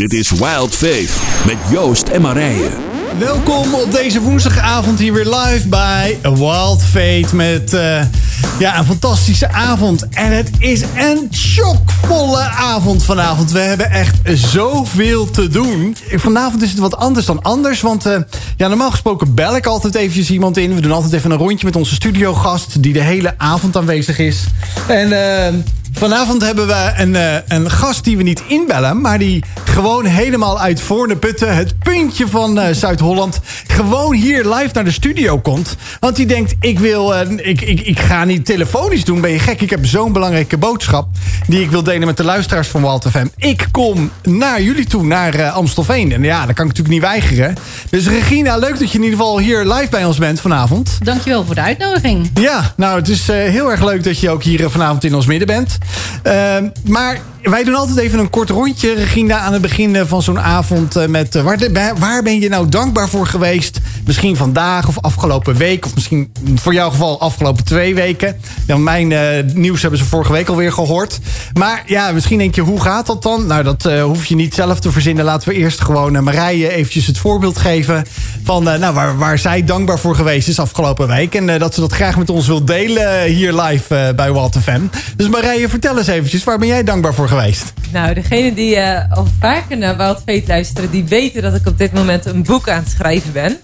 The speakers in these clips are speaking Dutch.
Dit is Wild Faith met Joost en Marije. Welkom op deze woensdagavond hier weer live bij Wild Faith met een fantastische avond. En het is een chockvolle avond vanavond. We hebben echt zoveel te doen. Vanavond is het wat anders dan anders, want normaal gesproken bel ik altijd eventjes iemand in. We doen altijd even een rondje met onze studiogast die de hele avond aanwezig is. En vanavond hebben we een gast die we niet inbellen, maar die gewoon helemaal uit Voorne-Putten, het puntje van Zuid-Holland, gewoon hier live naar de studio komt. Want die denkt, ik ga niet telefonisch doen, ben je gek? Ik heb zo'n belangrijke boodschap die ik wil delen met de luisteraars van Walt FM. Ik kom naar jullie toe, naar Amstelveen. En ja, dat kan ik natuurlijk niet weigeren. Dus Regina, leuk dat je in ieder geval hier live bij ons bent vanavond. Dankjewel voor de uitnodiging. Ja, nou, het is heel erg leuk dat je ook hier vanavond in ons midden bent. Maar wij doen altijd even een kort rondje, Regina, aan het begin van zo'n avond. Waar ben je nou dankbaar voor geweest? Misschien vandaag of afgelopen week. Of misschien voor jouw geval afgelopen 2 weken. Nou, mijn nieuws hebben ze vorige week alweer gehoord. Maar ja, misschien denk je, hoe gaat dat dan? Nou, dat hoef je niet zelf te verzinnen. Laten we eerst gewoon Marije eventjes het voorbeeld geven van waar zij dankbaar voor geweest is afgelopen week. En dat ze dat graag met ons wil delen hier live bij Walt FM. Dus Marije, vertel eens eventjes, waar ben jij dankbaar voor geweest? Nou, degene die al vaker naar Wild Faith luisteren, die weten dat ik op dit moment een boek aan het schrijven ben.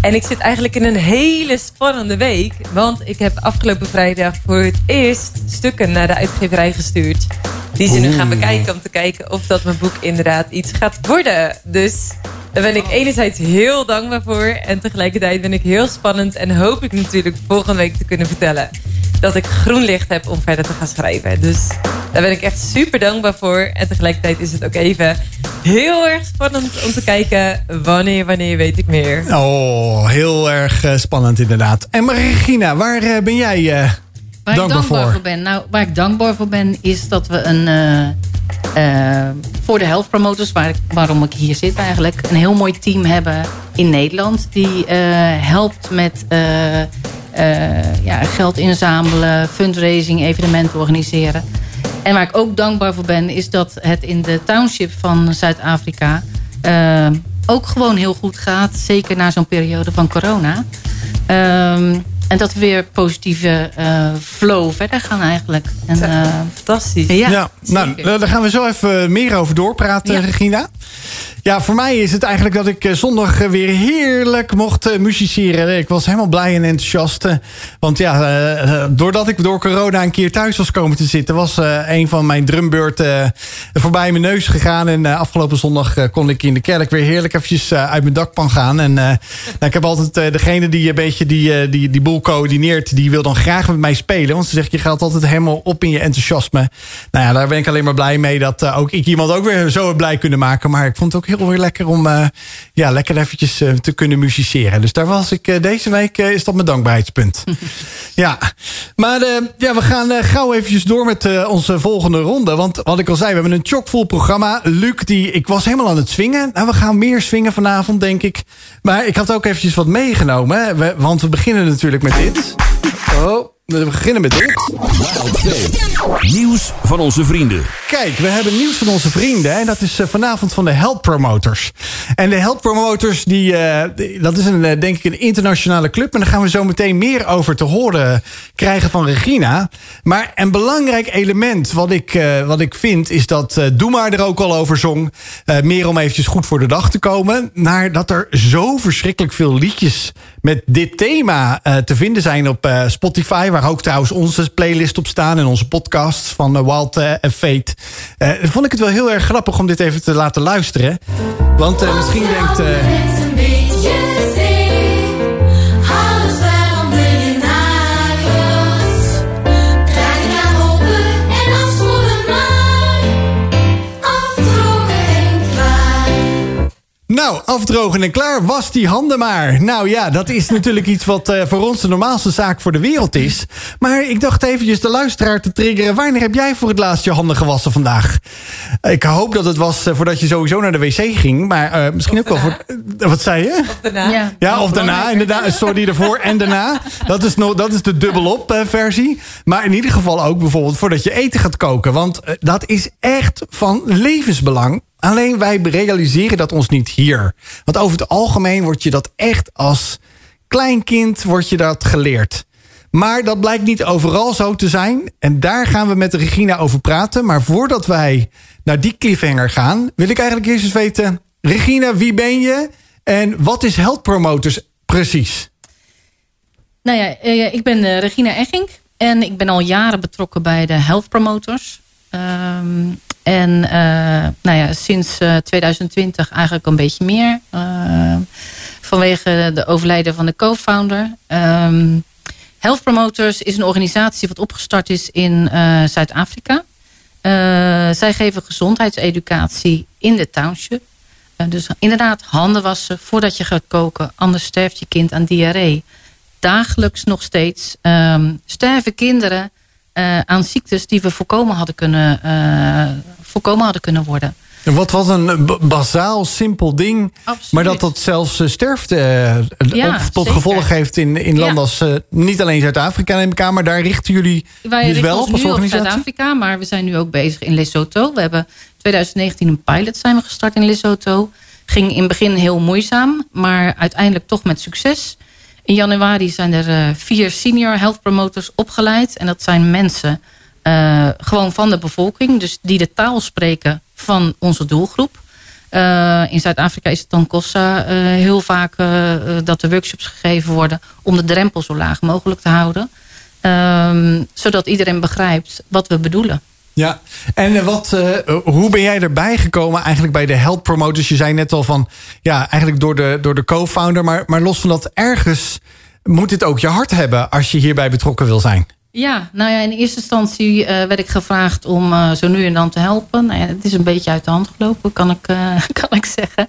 En ik zit eigenlijk in een hele spannende week, want ik heb afgelopen vrijdag voor het eerst stukken naar de uitgeverij gestuurd. Die ze nu gaan bekijken om te kijken of dat mijn boek inderdaad iets gaat worden. Dus daar ben ik enerzijds heel dankbaar voor en tegelijkertijd ben ik heel spannend en hoop ik natuurlijk volgende week te kunnen vertellen dat ik groen licht heb om verder te gaan schrijven. Dus daar ben ik echt super dankbaar voor. En tegelijkertijd is het ook even heel erg spannend om te kijken wanneer weet ik meer. Oh, heel erg spannend inderdaad. En Regina, waar ben jij dankbaar voor ben? Nou, waar ik dankbaar voor ben is dat we voor de Health Promoters, waarom ik hier zit eigenlijk, een heel mooi team hebben in Nederland die helpt met geld inzamelen, fundraising, evenementen organiseren. En waar ik ook dankbaar voor ben, is dat het in de township van Zuid-Afrika ook gewoon heel goed gaat. Zeker na zo'n periode van corona. En dat we weer positieve flow verder gaan eigenlijk. En, fantastisch. Ja, nou, daar gaan we zo even meer over doorpraten, ja. Regina. Ja, voor mij is het eigenlijk dat ik zondag weer heerlijk mocht musiceren. Ik was helemaal blij en enthousiast. Want ja, doordat ik door corona een keer thuis was komen te zitten, was een van mijn drumbeurten voorbij mijn neus gegaan. En afgelopen zondag kon ik in de kerk weer heerlijk eventjes uit mijn dakpan gaan. En ik heb altijd degene die een beetje die boel coördineert, die wil dan graag met mij spelen. Want ze zegt, je gaat altijd helemaal op in je enthousiasme. Nou ja, daar ben ik alleen maar blij mee dat ook ik iemand ook weer zo blij kunnen maken. Maar ik vond het ook heel weer lekker om lekker eventjes te kunnen musiceren. Dus daar was ik deze week, is dat mijn dankbaarheidspunt. Ja, maar we gaan gauw eventjes door met onze volgende ronde. Want wat ik al zei, we hebben een chockvol programma. Luc, ik was helemaal aan het swingen. Nou, we gaan meer swingen vanavond, denk ik. Maar ik had ook eventjes wat meegenomen. Hè? Want we beginnen natuurlijk met dit. Oh. We beginnen met dit. Nieuws van onze vrienden. Kijk, we hebben nieuws van onze vrienden. En dat is vanavond van de Health Promoters. En de Health Promoters, dat is denk ik een internationale club. En daar gaan we zo meteen meer over te horen krijgen van Regina. Maar een belangrijk element wat ik vind, is dat Doe Maar er ook al over zong. Meer om eventjes goed voor de dag te komen. Maar dat er zo verschrikkelijk veel liedjes met dit thema te vinden zijn op Spotify, waar ook trouwens onze playlist op staan en onze podcasts van Wild Faith. Vond ik het wel heel erg grappig om dit even te laten luisteren. Want misschien denkt... Nou, afdrogen en klaar, was die handen maar. Nou ja, dat is natuurlijk iets wat voor ons de normaalste zaak voor de wereld is. Maar ik dacht eventjes de luisteraar te triggeren. Wanneer heb jij voor het laatst je handen gewassen vandaag? Ik hoop dat het was voordat je sowieso naar de wc ging. Maar misschien ook wel voor... wat zei je? Of daarna. Ja, of daarna, inderdaad. Sorry ervoor en daarna. Dat is de dubbelop versie. Maar in ieder geval ook bijvoorbeeld voordat je eten gaat koken. Want dat is echt van levensbelang. Alleen wij realiseren dat ons niet hier. Want over het algemeen word je dat echt als kleinkind wordt je dat geleerd. Maar dat blijkt niet overal zo te zijn. En daar gaan we met Regina over praten. Maar voordat wij naar die cliffhanger gaan, wil ik eigenlijk eerst eens weten, Regina, wie ben je? En wat is Health Promoters precies? Nou ja, ik ben Regina Eggink. En ik ben al jaren betrokken bij de Health Promoters. Sinds 2020 eigenlijk een beetje meer. Vanwege de overlijden van de co-founder. Health Promoters is een organisatie wat opgestart is in Zuid-Afrika. Zij geven gezondheidseducatie in de township. Dus inderdaad handen wassen voordat je gaat koken. Anders sterft je kind aan diarree. Dagelijks nog steeds sterven kinderen aan ziektes die we voorkomen hadden kunnen worden. Wat een bazaal, simpel ding. Absoluut. Maar dat zelfs sterft tot gevolg heeft in landen als niet alleen Zuid-Afrika, neem ik aan, maar daar richten jullie dus wel op als organisatie? Wij Zuid-Afrika, maar we zijn nu ook bezig in Lesotho. We hebben 2019 een pilot gestart in Lesotho. Ging in het begin heel moeizaam, maar uiteindelijk toch met succes. In januari zijn er 4 senior health promoters opgeleid. En dat zijn mensen gewoon van de bevolking. Dus die de taal spreken van onze doelgroep. In Zuid-Afrika is het dan Kossa heel vaak dat er workshops gegeven worden om de drempel zo laag mogelijk te houden. Zodat iedereen begrijpt wat we bedoelen. Ja, en hoe ben jij erbij gekomen eigenlijk bij de Health Promoters? Je zei net al van, ja, eigenlijk door de co-founder. Maar los van dat, ergens moet dit ook je hart hebben als je hierbij betrokken wil zijn. Ja, nou ja, in eerste instantie werd ik gevraagd om zo nu en dan te helpen. Nou ja, het is een beetje uit de hand gelopen, kan ik zeggen.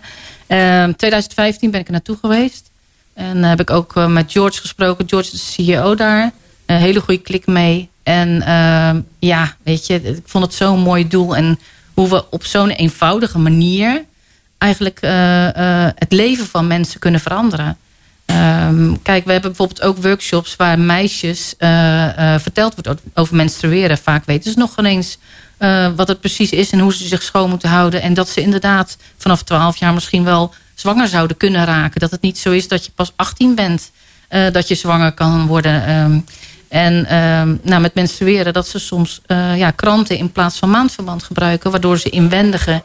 2015 ben ik er naartoe geweest. En heb ik ook met George gesproken. George is de CEO daar. Een hele goede klik mee. En weet je, ik vond het zo'n mooi doel. En hoe we op zo'n eenvoudige manier eigenlijk het leven van mensen kunnen veranderen. Kijk, we hebben bijvoorbeeld ook workshops waar meisjes verteld wordt over menstrueren. Vaak weten ze nog ineens wat het precies is en hoe ze zich schoon moeten houden. En dat ze inderdaad vanaf 12 jaar misschien wel zwanger zouden kunnen raken. Dat het niet zo is dat je pas 18 bent dat je zwanger kan worden. Met menstrueren dat ze soms kranten in plaats van maandverband gebruiken, waardoor ze inwendige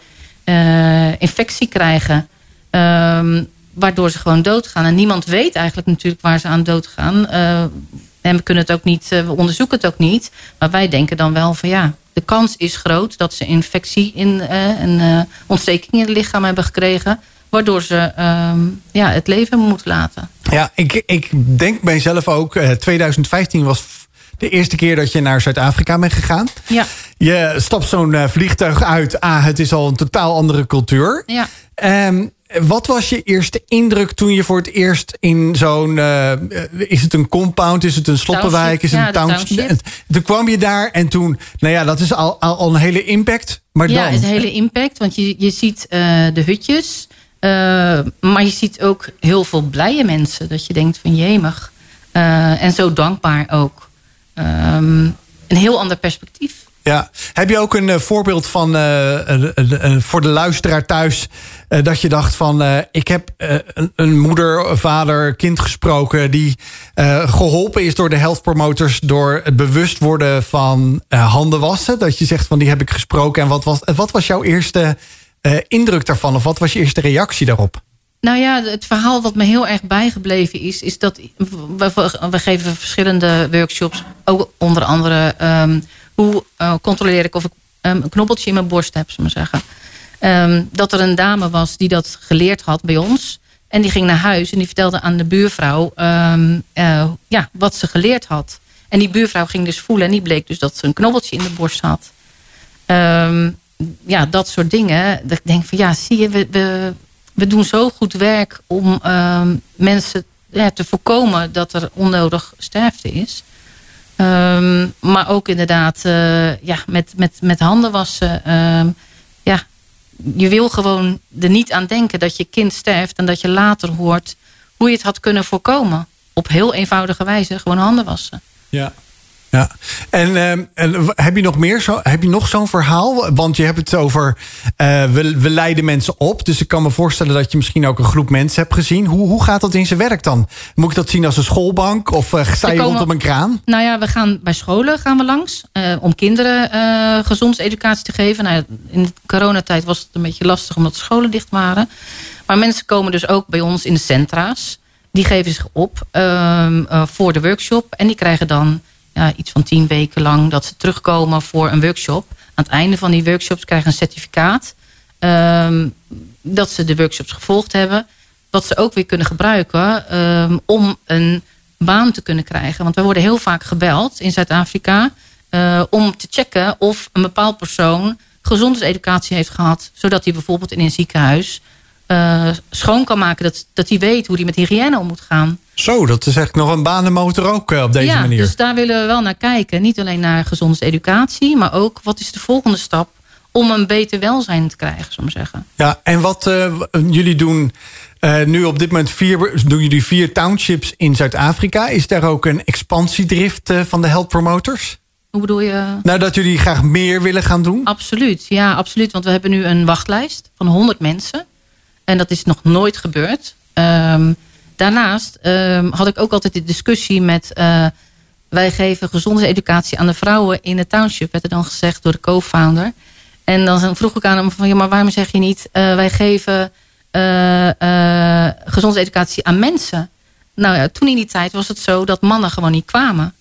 infectie krijgen. Waardoor ze gewoon doodgaan. En niemand weet eigenlijk natuurlijk waar ze aan doodgaan. En we kunnen het ook niet, we onderzoeken het ook niet. Maar wij denken dan wel van ja, de kans is groot dat ze infectie en ontsteking in het lichaam hebben gekregen. Waardoor ze het leven moeten laten. Ja, ik denk bij mezelf ook. 2015 was de eerste keer dat je naar Zuid-Afrika bent gegaan. Ja. Je stapt zo'n vliegtuig uit. Het is al een totaal andere cultuur. Ja. Wat was je eerste indruk toen je voor het eerst in zo'n is het een compound, is het een sloppenwijk, is het een township? Toen kwam je daar en toen, nou ja, dat is al een hele impact. Maar ja, dan is een hele impact, want je ziet de hutjes. Maar je ziet ook heel veel blije mensen. Dat je denkt van jemig. En zo dankbaar ook. Een heel ander perspectief. Ja. Heb je ook een voorbeeld van voor de luisteraar thuis dat je dacht van ik heb een moeder, vader, kind gesproken die geholpen is door de Health Promoters door het bewust worden van handen wassen. Dat je zegt van die heb ik gesproken. En wat was jouw eerste indruk daarvan? Of wat was je eerste reactie daarop? Nou ja, het verhaal wat me heel erg bijgebleven is dat we geven verschillende workshops. Ook onder andere hoe controleer ik of ik een knobbeltje in mijn borst heb, zullen we zeggen. Dat er een dame was die dat geleerd had bij ons. En die ging naar huis en die vertelde aan de buurvrouw wat ze geleerd had. En die buurvrouw ging dus voelen en die bleek dus dat ze een knobbeltje in de borst had. Dat soort dingen. Dat ik denk van ja, zie je, we doen zo goed werk om mensen te voorkomen dat er onnodig sterfte is. Maar ook inderdaad met handen wassen. Je wil gewoon er niet aan denken dat je kind sterft en dat je later hoort hoe je het had kunnen voorkomen. Op heel eenvoudige wijze gewoon handen wassen. Ja. Ja. En heb je nog meer? Heb je nog zo'n verhaal? Want je hebt het over we leiden mensen op. Dus ik kan me voorstellen dat je misschien ook een groep mensen hebt gezien. Hoe gaat dat in zijn werk dan? Moet ik dat zien als een schoolbank? Of sta je rondom een kraan? Nou ja, we gaan bij scholen langs. Om kinderen gezondheidseducatie te geven. Nou, in de coronatijd was het een beetje lastig omdat scholen dicht waren. Maar mensen komen dus ook bij ons in de centra's. Die geven zich op voor de workshop. En die krijgen dan iets van 10 weken lang dat ze terugkomen voor een workshop. Aan het einde van die workshops krijgen ze een certificaat. Dat ze de workshops gevolgd hebben. Wat ze ook weer kunnen gebruiken om een baan te kunnen krijgen. Want wij worden heel vaak gebeld in Zuid-Afrika om te checken of een bepaald persoon gezondheidseducatie heeft gehad. Zodat hij bijvoorbeeld in een ziekenhuis schoon kan maken. Dat hij weet hoe hij met hygiëne om moet gaan. Zo, dat is eigenlijk nog een banenmotor ook op deze manier. Ja, dus daar willen we wel naar kijken. Niet alleen naar gezondheidseducatie, maar ook wat is de volgende stap om een beter welzijn te krijgen, zou ik zeggen. Ja, en wat jullie doen nu op dit moment doen jullie vier townships in Zuid-Afrika. Is daar ook een expansiedrift van de Health Promoters? Hoe bedoel je? Nou, dat jullie graag meer willen gaan doen? Absoluut, ja, absoluut. Want we hebben nu een wachtlijst van 100 mensen. En dat is nog nooit gebeurd. Daarnaast had ik ook altijd de discussie met wij geven gezondheidseducatie aan de vrouwen in de township, werd er dan gezegd door de co-founder. En dan vroeg ik aan hem van, ja, maar waarom zeg je niet wij geven gezondheidseducatie aan mensen? Nou ja, toen in die tijd was het zo dat mannen gewoon niet kwamen.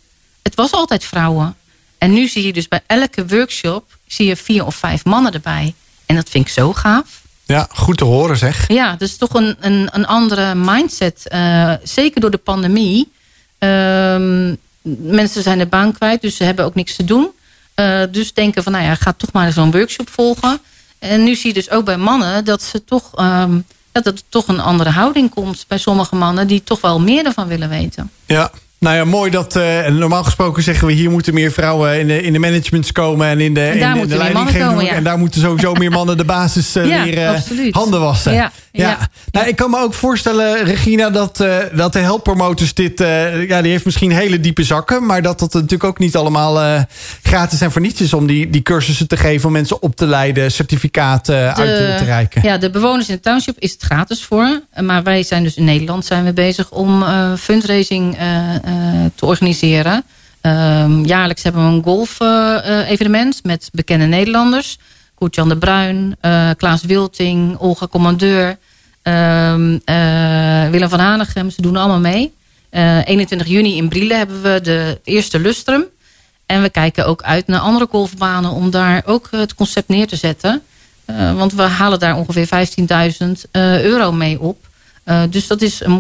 Het was altijd vrouwen. En nu zie je dus bij elke workshop zie je 4 of 5 mannen erbij. En dat vind ik zo gaaf. Ja, goed te horen zeg. Ja, dus toch een andere mindset. Zeker door de pandemie. Mensen zijn de baan kwijt, dus ze hebben ook niks te doen. Dus denken van, nou ja, ga toch maar zo'n workshop volgen. En nu zie je dus ook bij mannen dat ze toch dat er toch een andere houding komt bij sommige mannen die toch wel meer ervan willen weten. Ja. Nou ja, mooi dat normaal gesproken zeggen we hier moeten meer vrouwen in de managements komen en in de leidinggeving komen, ja. En daar moeten sowieso meer mannen de basis leren handen wassen. Ja. Nou, ik kan me ook voorstellen, Regina, dat de Health Promoters dit die heeft misschien hele diepe zakken, maar dat het natuurlijk ook niet allemaal gratis en voor niets is om die cursussen te geven, om mensen op te leiden, certificaten uit te reiken. Ja, de bewoners in de township is het gratis voor, maar wij zijn dus in Nederland bezig om fundraising te organiseren. Jaarlijks hebben we een golf-evenement met bekende Nederlanders. Koert-Jan de Bruin, Klaas Wilting, Olga Commandeur, Willem van Hanegem. Ze doen allemaal mee. 21 juni in Brielle hebben we de eerste lustrum. En we kijken ook uit naar andere golfbanen om daar ook het concept neer te zetten. Want we halen daar ongeveer 15.000 euro mee op. Dus dat is een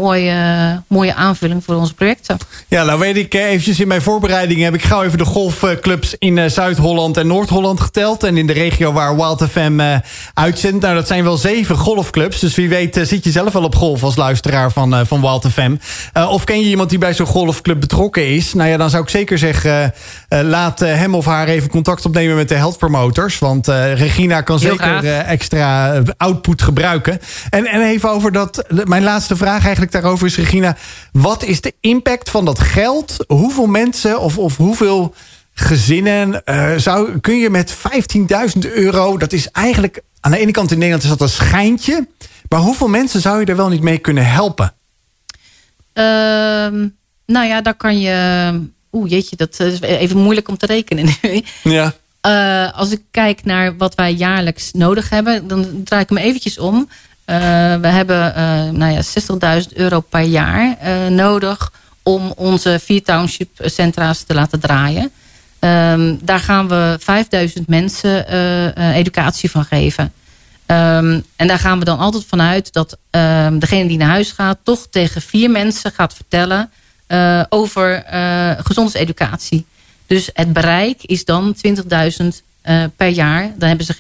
mooie aanvulling voor onze projecten. Ja, nou weet ik eventjes in mijn voorbereiding heb ik gauw even de golfclubs in Zuid-Holland en Noord-Holland geteld. En in de regio waar Wild FM uitzendt. Nou, dat zijn wel 7 golfclubs. Dus wie weet zit je zelf wel op golf als luisteraar van Wild FM. Of ken je iemand die bij zo'n golfclub betrokken is? Nou ja, dan zou ik zeker zeggen, laat hem of haar even contact opnemen met de Health Promoters. Want Regina kan heel zeker extra output gebruiken. En even over dat... Mijn laatste vraag eigenlijk daarover is, Regina, wat is de impact van dat geld? Hoeveel mensen of hoeveel gezinnen kun je met 15.000 euro... dat is eigenlijk, aan de ene kant in Nederland is dat een schijntje, maar hoeveel mensen zou je er wel niet mee kunnen helpen? Nou ja, daar kan je... jeetje, dat is even moeilijk om te rekenen nu. Ja. Als ik kijk naar wat wij jaarlijks nodig hebben, dan draai ik hem eventjes om. We hebben 60.000 euro per jaar nodig om onze 4 township centra's te laten draaien. Daar gaan we 5.000 mensen educatie van geven. En daar gaan we dan altijd vanuit dat degene die naar huis gaat toch tegen 4 mensen gaat vertellen over gezondheidseducatie. Dus het bereik is dan 20.000 per jaar. Dan hebben ze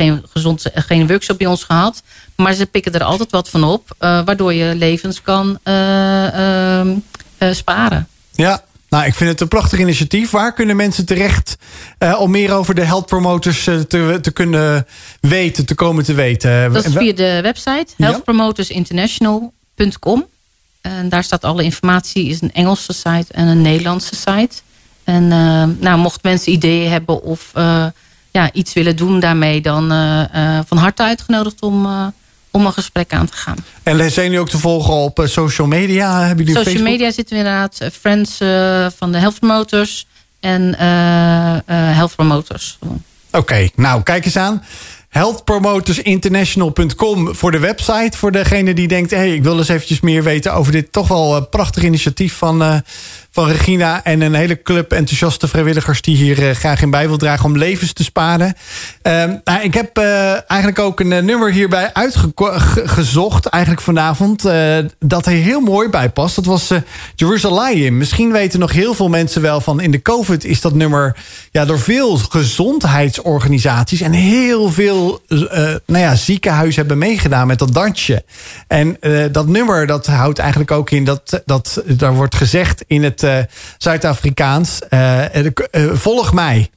geen workshop bij ons gehad. Maar ze pikken er altijd wat van op. Waardoor je levens kan sparen. Ja, nou, ik vind het een prachtig initiatief. Waar kunnen mensen terecht om meer over de Health Promoters te kunnen weten, te komen te weten? Dat is via de website healthpromotersinternational.com. En daar staat alle informatie. Is een Engelse site en een Nederlandse site. En mocht mensen ideeën hebben of iets willen doen daarmee, dan van harte uitgenodigd om een gesprek aan te gaan. En zijn jullie ook te volgen op social media? Hebben jullie social media zitten we inderdaad. Friends van de Health Promoters en Health Promoters. Oké, nou kijk eens aan. healthpromotersinternational.com voor de website. Voor degene die denkt, ik wil eens eventjes meer weten over dit toch wel prachtig initiatief van Regina en een hele club enthousiaste vrijwilligers die hier graag in bij wil dragen om levens te sparen. Ik heb eigenlijk ook een nummer hierbij uitgezocht eigenlijk vanavond dat er heel mooi bij past. Dat was Jerusalem. Misschien weten nog heel veel mensen wel van in de COVID is dat nummer door veel gezondheidsorganisaties en heel veel ziekenhuizen hebben meegedaan met dat dansje. En dat nummer dat houdt eigenlijk ook in dat daar wordt gezegd in het Zuid-Afrikaans. Volg mij.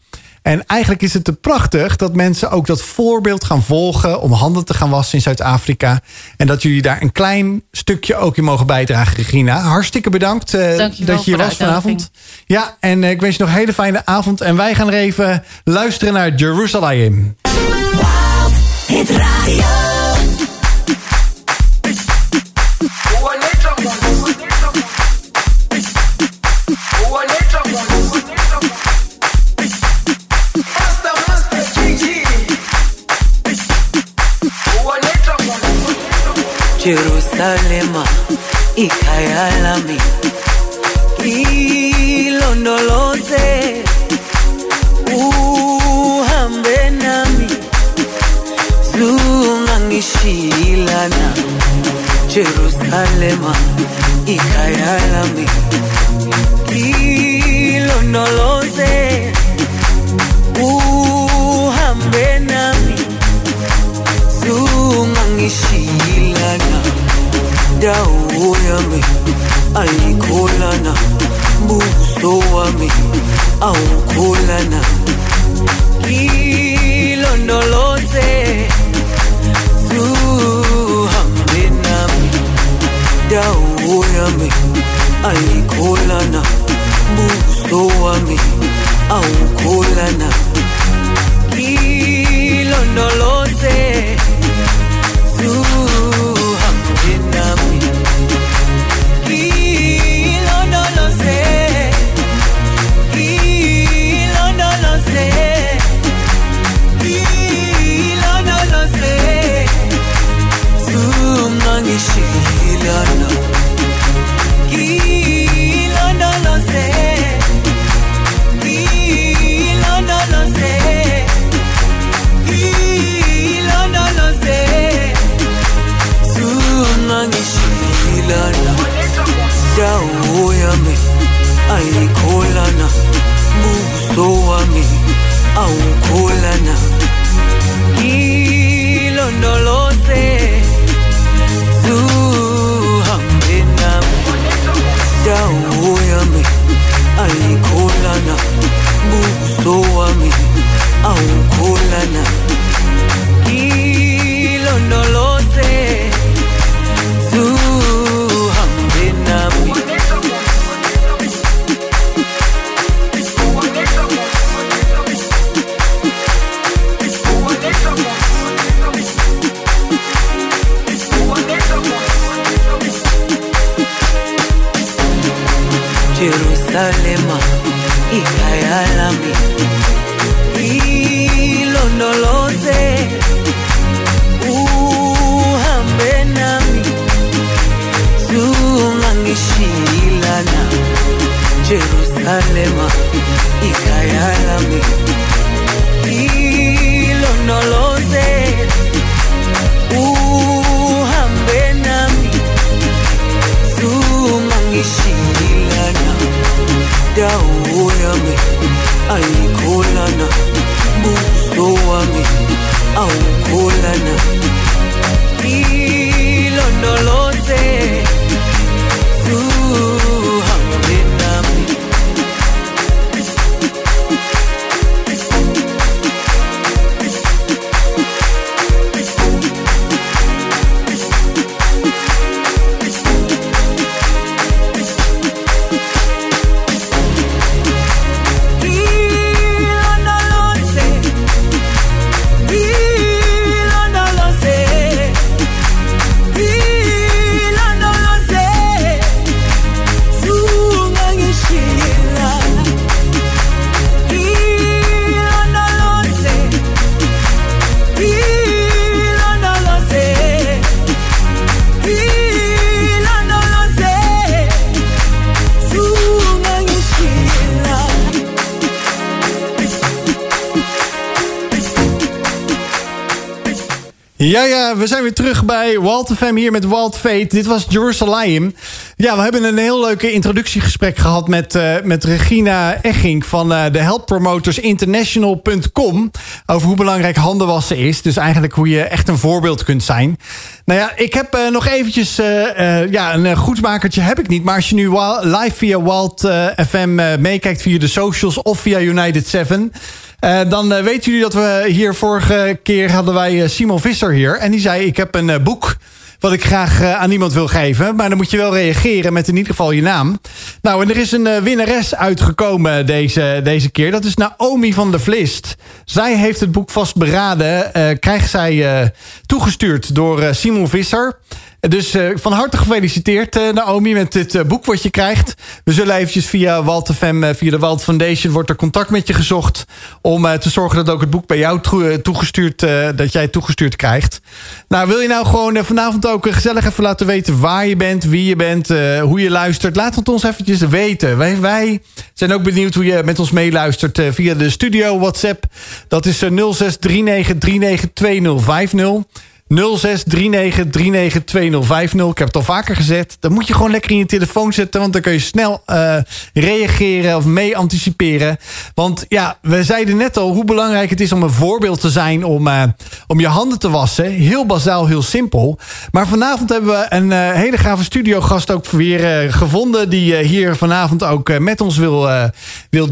En eigenlijk is het te prachtig dat mensen ook dat voorbeeld gaan volgen om handen te gaan wassen in Zuid-Afrika. En dat jullie daar een klein stukje ook in mogen bijdragen, Regina. Hartstikke bedankt dat je hier was vanavond. Ja, en ik wens je nog een hele fijne avond. En wij gaan er even luisteren naar Jerusalem. Wild Hit Radio. Jerusalema ikayalami ilondoloze uhambe nami zungangishilana Jerusalema ikayalami ilondoloze uhambe nami zungangishilana dawo yami ayikholana buso wami awukholana ilondoloze zuhambe nami dawo yami ayikholana buso wami awukholana ilondoloze Aikolana, buso wami, aukolana. Ilondolose, zuhambe nami, dawo yami, aikolana, buso wami, aukolana. Ilondolose, zuhambe nami. Jerusalema, ikayalami ilondoloze uhambe nami zungangishilana Jerusalema, ikayalami ilondoloze uhambe nami zungangishilana dawo yami ayikholana buso wami awukholana ilondoloze zuhambe nami Ja, ja, we zijn weer terug bij Walt FM hier met Wild Faith. Dit was Jerusalem. Ja, we hebben een heel leuke introductiegesprek gehad met Regina Eggink van de healthpromotersinternational.com over hoe belangrijk handen wassen is. Dus eigenlijk hoe je echt een voorbeeld kunt zijn. Nou ja, ik heb nog eventjes een goedmakertje heb ik niet. Maar als je nu live via Wild FM meekijkt via de socials of via United 7... Dan weten jullie dat we hier vorige keer hadden wij Simon Visser hier. En die zei, ik heb een boek wat ik graag aan iemand wil geven. Maar dan moet je wel reageren met in ieder geval je naam. Nou, en er is een winnares uitgekomen deze keer. Dat is Naomi van der Vlist. Zij heeft het boek Vastberaden. Krijgt zij toegestuurd door Simon Visser. Dus van harte gefeliciteerd, Naomi, met dit boek wat je krijgt. We zullen eventjes via Walt FM, via de Walt Foundation, wordt er contact met je gezocht om te zorgen dat ook het boek bij jou toegestuurd krijgt. Nou, wil je nou gewoon vanavond ook gezellig even laten weten waar je bent, wie je bent, hoe je luistert? Laat het ons eventjes weten. Wij zijn ook benieuwd hoe je met ons meeluistert via de studio WhatsApp. Dat is 0639392050. 0639392050. Ik heb het al vaker gezet. Dat moet je gewoon lekker in je telefoon zetten, want dan kun je snel reageren of mee anticiperen. Want ja, we zeiden net al hoe belangrijk het is om een voorbeeld te zijn om je handen te wassen. Heel bazaal, heel simpel. Maar vanavond hebben we een hele gave studiogast ook weer gevonden die hier vanavond ook met ons wil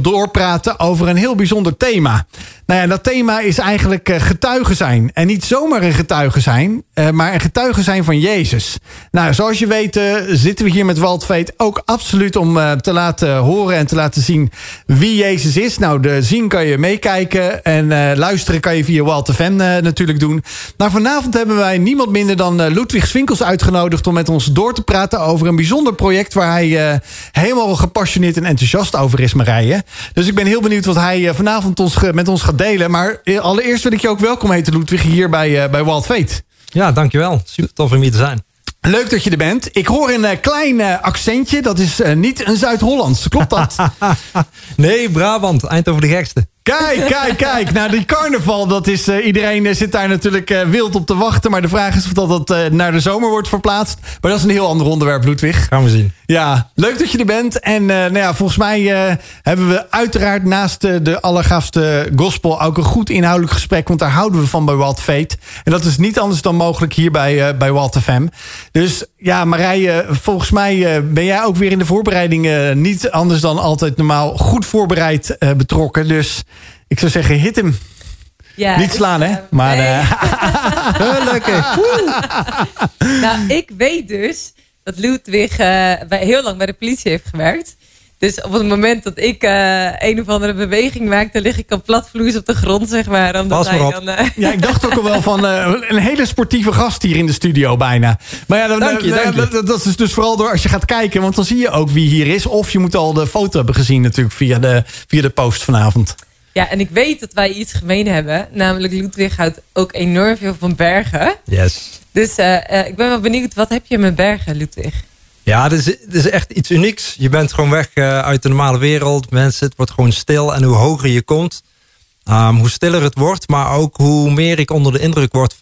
doorpraten over een heel bijzonder thema. Nou ja, dat thema is eigenlijk getuigen zijn. En niet zomaar een getuige zijn, maar een getuige zijn van Jezus. Nou, zoals je weet zitten we hier met Wild Faith ook absoluut om te laten horen en te laten zien wie Jezus is. Nou, zien kan je meekijken en luisteren kan je via Wild FM natuurlijk doen. Nou, vanavond hebben wij niemand minder dan Ludwig Swinkels uitgenodigd om met ons door te praten over een bijzonder project waar hij helemaal gepassioneerd en enthousiast over is, Marije. Dus ik ben heel benieuwd wat hij vanavond met ons gaat delen. Maar allereerst wil ik je ook welkom heten, Ludwig, hier bij Wild Faith. Ja, dankjewel. Super tof om hier te zijn. Leuk dat je er bent. Ik hoor een klein accentje. Dat is niet een Zuid-Hollands. Klopt dat? Nee, Brabant. Eindhoven de gekste. Kijk. Nou, die carnaval, dat is iedereen zit daar natuurlijk wild op te wachten. Maar de vraag is of dat naar de zomer wordt verplaatst. Maar dat is een heel ander onderwerp, Ludwig. Gaan we zien. Ja, leuk dat je er bent. En volgens mij hebben we uiteraard naast de allergaafste gospel ook een goed inhoudelijk gesprek. Want daar houden we van bij Wild Faith. En dat is niet anders dan mogelijk hier bij Wild FM. Dus ja, Marije, volgens mij ben jij ook weer in de voorbereidingen niet anders dan altijd normaal goed voorbereid betrokken. Dus ik zou zeggen, hit hem. Ja, niet slaan, hè? Maar gelukkig. Nou, ik weet dus dat Ludwig heel lang bij de politie heeft gewerkt. Dus op het moment dat ik een of andere beweging maak, dan lig ik al platvloers op de grond, zeg maar. Omdat hij dan, ja, ik dacht ook al wel van een hele sportieve gast hier in de studio bijna. Maar ja, dat is dus vooral door als je gaat kijken, want dan zie je ook wie hier is. Of je moet al de foto hebben gezien natuurlijk via de post vanavond. Ja, en ik weet dat wij iets gemeen hebben. Namelijk, Ludwig houdt ook enorm veel van bergen. Yes. Dus ik ben wel benieuwd, wat heb je met bergen, Ludwig? Ja, het is echt iets unieks. Je bent gewoon weg uit de normale wereld. Mensen, het wordt gewoon stil. En hoe hoger je komt, hoe stiller het wordt. Maar ook hoe meer ik onder de indruk word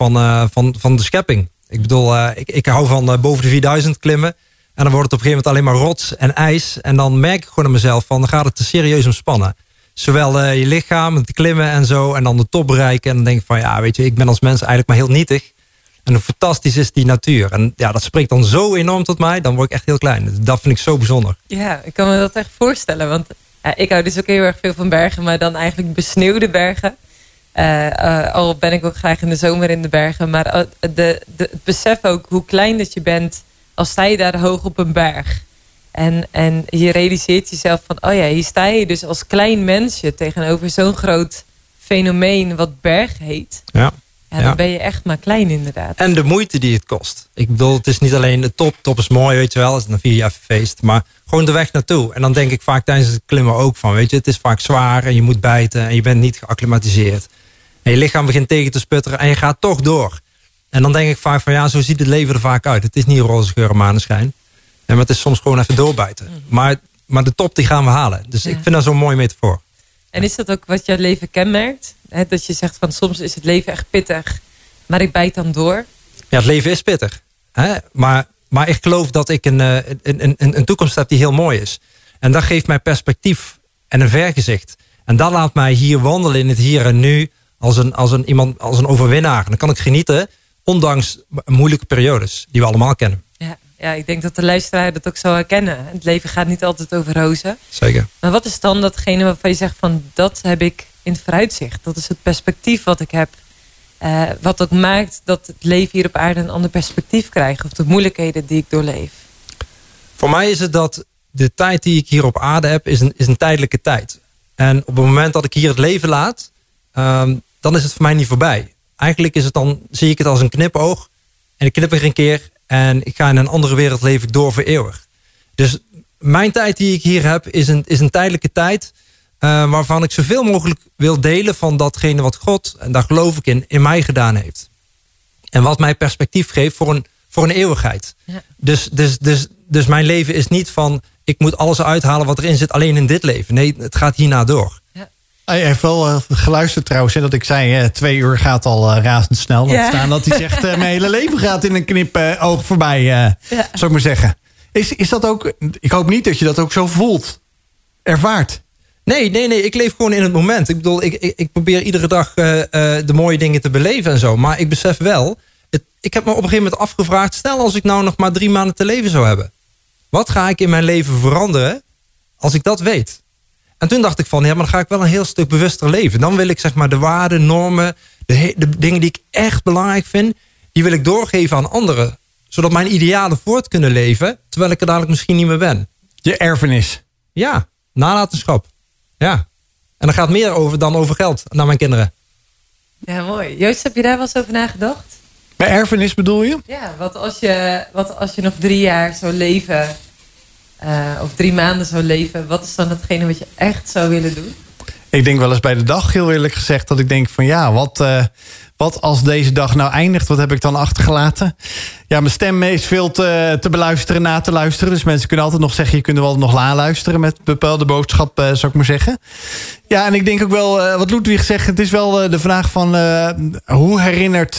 van de schepping. Ik bedoel, ik hou van boven de 4000 klimmen. En dan wordt het op een gegeven moment alleen maar rots en ijs. En dan merk ik gewoon aan mezelf van, dan gaat het te serieus ontspannen. Zowel je lichaam, het klimmen en zo. En dan de top bereiken. En dan denk ik van, ja, weet je, ik ben als mens eigenlijk maar heel nietig. En hoe fantastisch is die natuur. En ja, dat spreekt dan zo enorm tot mij. Dan word ik echt heel klein. Dat vind ik zo bijzonder. Ja, ik kan me dat echt voorstellen. Want ik hou dus ook heel erg veel van bergen. Maar dan eigenlijk besneeuwde bergen. Al ben ik ook graag in de zomer in de bergen. Maar het besef ook hoe klein dat je bent. Als sta je daar hoog op een berg. En je realiseert jezelf van, oh ja, hier sta je dus als klein mensje tegenover zo'n groot fenomeen wat berg heet. Ja. Ja, dan ben je echt maar klein inderdaad. En de moeite die het kost. Ik bedoel, het is niet alleen de top. Top is mooi, weet je wel. Het is een 4 jaar feest. Maar gewoon de weg naartoe. En dan denk ik vaak tijdens het klimmen ook van, weet je, het is vaak zwaar en je moet bijten en je bent niet geacclimatiseerd. En je lichaam begint tegen te sputteren en je gaat toch door. En dan denk ik vaak van, ja, zo ziet het leven er vaak uit. Het is niet roze geur en maneschijn. Maar het is soms gewoon even doorbijten. Maar de top die gaan we halen. Dus ik vind dat zo'n mooie metafoor. En is dat ook wat jouw leven kenmerkt? He, dat je zegt van soms is het leven echt pittig. Maar ik bijt dan door. Ja, het leven is pittig. Hè? Maar ik geloof dat ik een toekomst heb die heel mooi is. En dat geeft mij perspectief en een vergezicht. En dat laat mij hier wandelen in het hier en nu als een overwinnaar. En dan kan ik genieten, ondanks moeilijke periodes die we allemaal kennen. Ja, ik denk dat de luisteraar dat ook zou herkennen. Het leven gaat niet altijd over rozen. Zeker. Maar wat is dan datgene waarvan je zegt van dat heb ik in het vooruitzicht. Dat is het perspectief wat ik heb. Wat ook maakt dat het leven hier op aarde een ander perspectief krijgt. Of de moeilijkheden die ik doorleef. Voor mij is het dat de tijd die ik hier op aarde heb is een tijdelijke tijd. En op het moment dat ik hier het leven laat, dan is het voor mij niet voorbij. Eigenlijk is het dan, zie ik het als een knipoog. En ik knip er een keer en ik ga in een andere wereld leven door voor eeuwig. Dus mijn tijd die ik hier heb is een tijdelijke tijd. Waarvan ik zoveel mogelijk wil delen van datgene wat God, en daar geloof ik in mij gedaan heeft. En wat mij perspectief geeft voor een eeuwigheid. Ja. Dus mijn leven is niet van ik moet alles uithalen wat erin zit alleen in dit leven. Nee, het gaat hierna door. Ja. Hij heeft wel geluisterd trouwens. Hè, dat ik zei, 2 uur gaat al razendsnel. Ja. Staan dat hij zegt, mijn hele leven gaat in een knip oog voorbij. Zou ik maar zeggen. Is dat ook? Ik hoop niet dat je dat ook zo voelt. Ervaart. Nee, ik leef gewoon in het moment. Ik bedoel, ik probeer iedere dag de mooie dingen te beleven en zo. Maar ik besef wel, ik heb me op een gegeven moment afgevraagd, stel als ik nou nog maar 3 maanden te leven zou hebben. Wat ga ik in mijn leven veranderen als ik dat weet? En toen dacht ik van, ja, maar dan ga ik wel een heel stuk bewuster leven. Dan wil ik zeg maar de waarden, normen, de dingen die ik echt belangrijk vind, die wil ik doorgeven aan anderen. Zodat mijn idealen voort kunnen leven, terwijl ik er dadelijk misschien niet meer ben. Je erfenis. Ja, nalatenschap. Ja, en dat gaat meer over dan over geld naar mijn kinderen. Ja, mooi. Joost, heb je daar wel eens over nagedacht? Bij erfenis bedoel je? Ja, wat als je nog 3 jaar zou leven, of 3 maanden zou leven, wat is dan datgene wat je echt zou willen doen? Ik denk wel eens bij de dag, heel eerlijk gezegd, dat ik denk van ja, wat als deze dag nou eindigt, wat heb ik dan achtergelaten? Ja, mijn stem is veel te beluisteren, na te luisteren. Dus mensen kunnen altijd nog zeggen, je kunt wel nog la luisteren met bepaalde boodschap, zou ik maar zeggen. Ja, en ik denk ook wel, wat Ludwig zegt, het is wel de vraag van hoe herinnert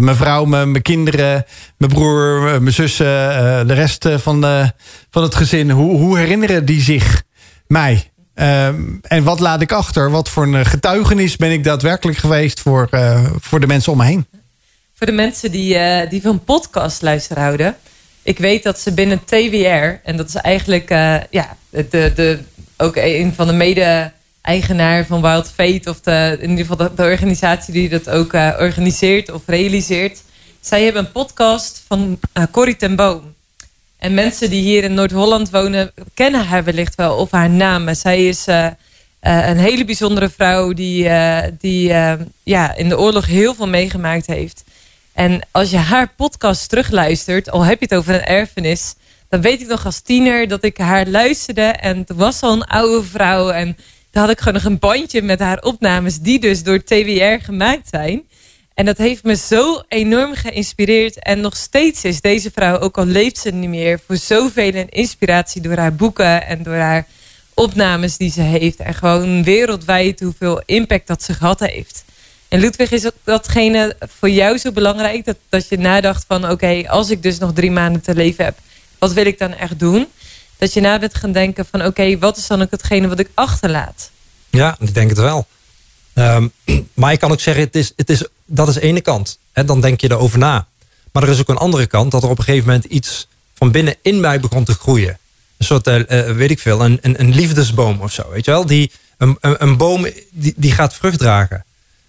mijn vrouw, mijn kinderen, mijn broer, mijn zussen, de rest van het gezin. Hoe herinneren die zich mij? En wat laat ik achter? Wat voor een getuigenis ben ik daadwerkelijk geweest voor de mensen om me heen? Voor de mensen die van podcast luisteren houden. Ik weet dat ze binnen TWR, en dat is eigenlijk ook een van de mede-eigenaar van Wild Faith, of in ieder geval de organisatie die dat ook organiseert of realiseert. Zij hebben een podcast van Corrie ten Boom. En mensen die hier in Noord-Holland wonen kennen haar wellicht wel of haar naam. Maar zij is een hele bijzondere vrouw die in de oorlog heel veel meegemaakt heeft. En als je haar podcast terugluistert, al heb je het over een erfenis, dan weet ik nog als tiener dat ik haar luisterde. En toen was al een oude vrouw. En toen had ik gewoon nog een bandje met haar opnames die dus door TWR gemaakt zijn. En dat heeft me zo enorm geïnspireerd. En nog steeds is deze vrouw, ook al leeft ze niet meer, voor zoveel een inspiratie door haar boeken en door haar opnames die ze heeft. En gewoon wereldwijd hoeveel impact dat ze gehad heeft. En Ludwig, is ook datgene voor jou zo belangrijk? Dat je nadacht van oké, als ik dus nog 3 maanden te leven heb, wat wil ik dan echt doen? Dat je na bent gaan denken van oké, wat is dan ook hetgene wat ik achterlaat? Ja, ik denk het wel. Maar ik kan ook zeggen, dat is de ene kant. Hè, dan denk je erover na. Maar er is ook een andere kant. Dat er op een gegeven moment iets van binnen in mij begon te groeien. Een soort, een liefdesboom of zo. Weet je wel? Een boom die gaat vrucht dragen.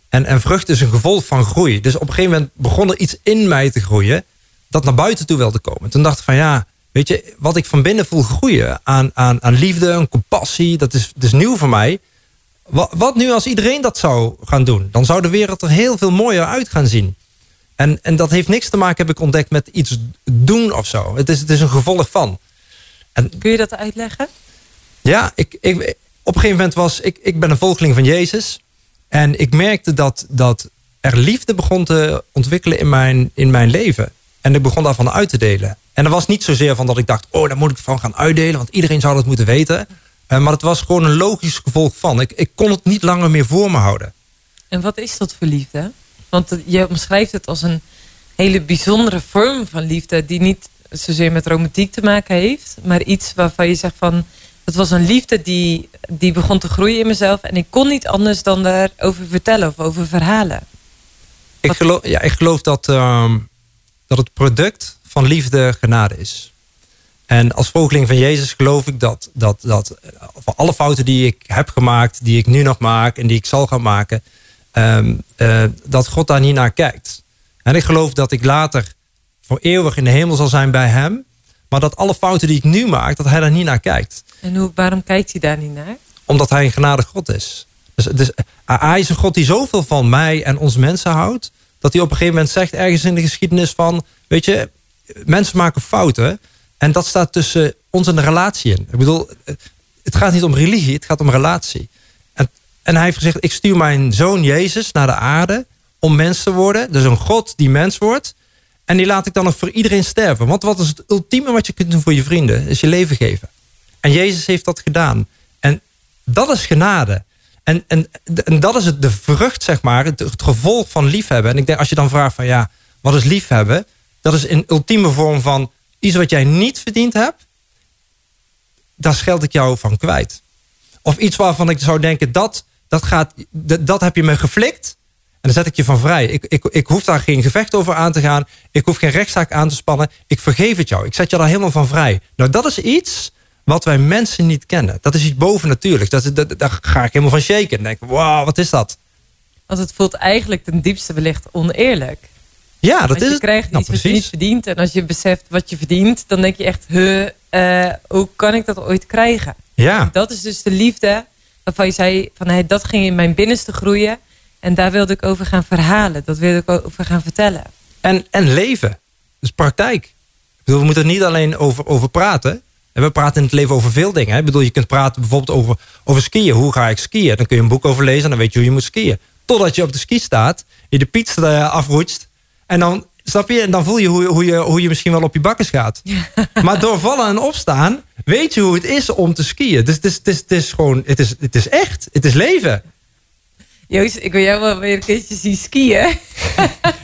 En vrucht is een gevolg van groei. Dus op een gegeven moment begon er iets in mij te groeien. Dat naar buiten toe wilde komen. Toen dacht ik van ja, weet je, wat ik van binnen voel groeien. Aan liefde, aan compassie. Dat is nieuw voor mij. Wat nu als iedereen dat zou gaan doen? Dan zou de wereld er heel veel mooier uit gaan zien. En dat heeft niks te maken, heb ik ontdekt, met iets doen of zo. Het is een gevolg van. En, kun je dat uitleggen? Ja, op een gegeven moment was ik ben een volgeling van Jezus. En ik merkte dat er liefde begon te ontwikkelen in mijn leven. En ik begon daarvan uit te delen. En dat was niet zozeer van dat ik dacht, daar moet ik van gaan uitdelen. Want iedereen zou dat moeten weten. Maar het was gewoon een logisch gevolg van. Ik kon het niet langer meer voor me houden. En wat is dat voor liefde? Want je omschrijft het als een hele bijzondere vorm van liefde die niet zozeer met romantiek te maken heeft, maar iets waarvan je zegt van, het was een liefde die begon te groeien in mezelf en ik kon niet anders dan daarover vertellen of over verhalen. Ik geloof dat het product van liefde genade is. En als volgeling van Jezus geloof ik dat van alle fouten die ik heb gemaakt, die ik nu nog maak en die ik zal gaan maken, dat God daar niet naar kijkt. En ik geloof dat ik later voor eeuwig in de hemel zal zijn bij hem. Maar dat alle fouten die ik nu maak, dat hij daar niet naar kijkt. En waarom kijkt hij daar niet naar? Omdat hij een genadig God is. Dus hij is een God die zoveel van mij en ons mensen houdt, dat hij op een gegeven moment zegt ergens in de geschiedenis van, weet je, mensen maken fouten. En dat staat tussen ons en de relatie in. Ik bedoel, het gaat niet om religie, het gaat om relatie. En hij heeft gezegd, ik stuur mijn zoon Jezus naar de aarde om mens te worden. Dus een God die mens wordt. En die laat ik dan nog voor iedereen sterven. Want wat is het ultieme wat je kunt doen voor je vrienden? Is je leven geven. En Jezus heeft dat gedaan. En dat is genade. En dat is de vrucht, zeg maar. Het gevolg van liefhebben. En ik denk, als je dan vraagt van ja, wat is liefhebben? Dat is een ultieme vorm van iets wat jij niet verdiend hebt. Daar scheld ik jou van kwijt. Of iets waarvan ik zou denken, dat heb je me geflikt. En dan zet ik je van vrij. Ik hoef daar geen gevecht over aan te gaan. Ik hoef geen rechtszaak aan te spannen. Ik vergeef het jou. Ik zet je daar helemaal van vrij. Nou, dat is iets wat wij mensen niet kennen. Dat is iets bovennatuurlijks. Daar ga ik helemaal van shaken. En denk, wauw, wat is dat? Want het voelt eigenlijk ten diepste wellicht oneerlijk. Ja, dat is het. Je krijgt iets wat je niet verdient. En als je beseft wat je verdient, dan denk je echt, hoe kan ik dat ooit krijgen? Ja. En dat is dus de liefde waarvan je zei, van, dat ging in mijn binnenste groeien. En daar wilde ik over gaan verhalen. Dat wilde ik over gaan vertellen. En leven. Dus praktijk. Ik bedoel, we moeten er niet alleen over praten. En we praten in het leven over veel dingen. Hè? Ik bedoel, je kunt praten bijvoorbeeld over skiën. Hoe ga ik skiën? Dan kun je een boek over lezen en dan weet je hoe je moet skiën. Totdat je op de ski staat, je de piets afroetst. En dan, snap je, en dan voel je hoe je misschien wel op je bakkes gaat. Ja. Maar door vallen en opstaan weet je hoe het is om te skiën. Dus het is echt. Het is leven. Joost, ik wil jou wel weer een keertje zien skiën.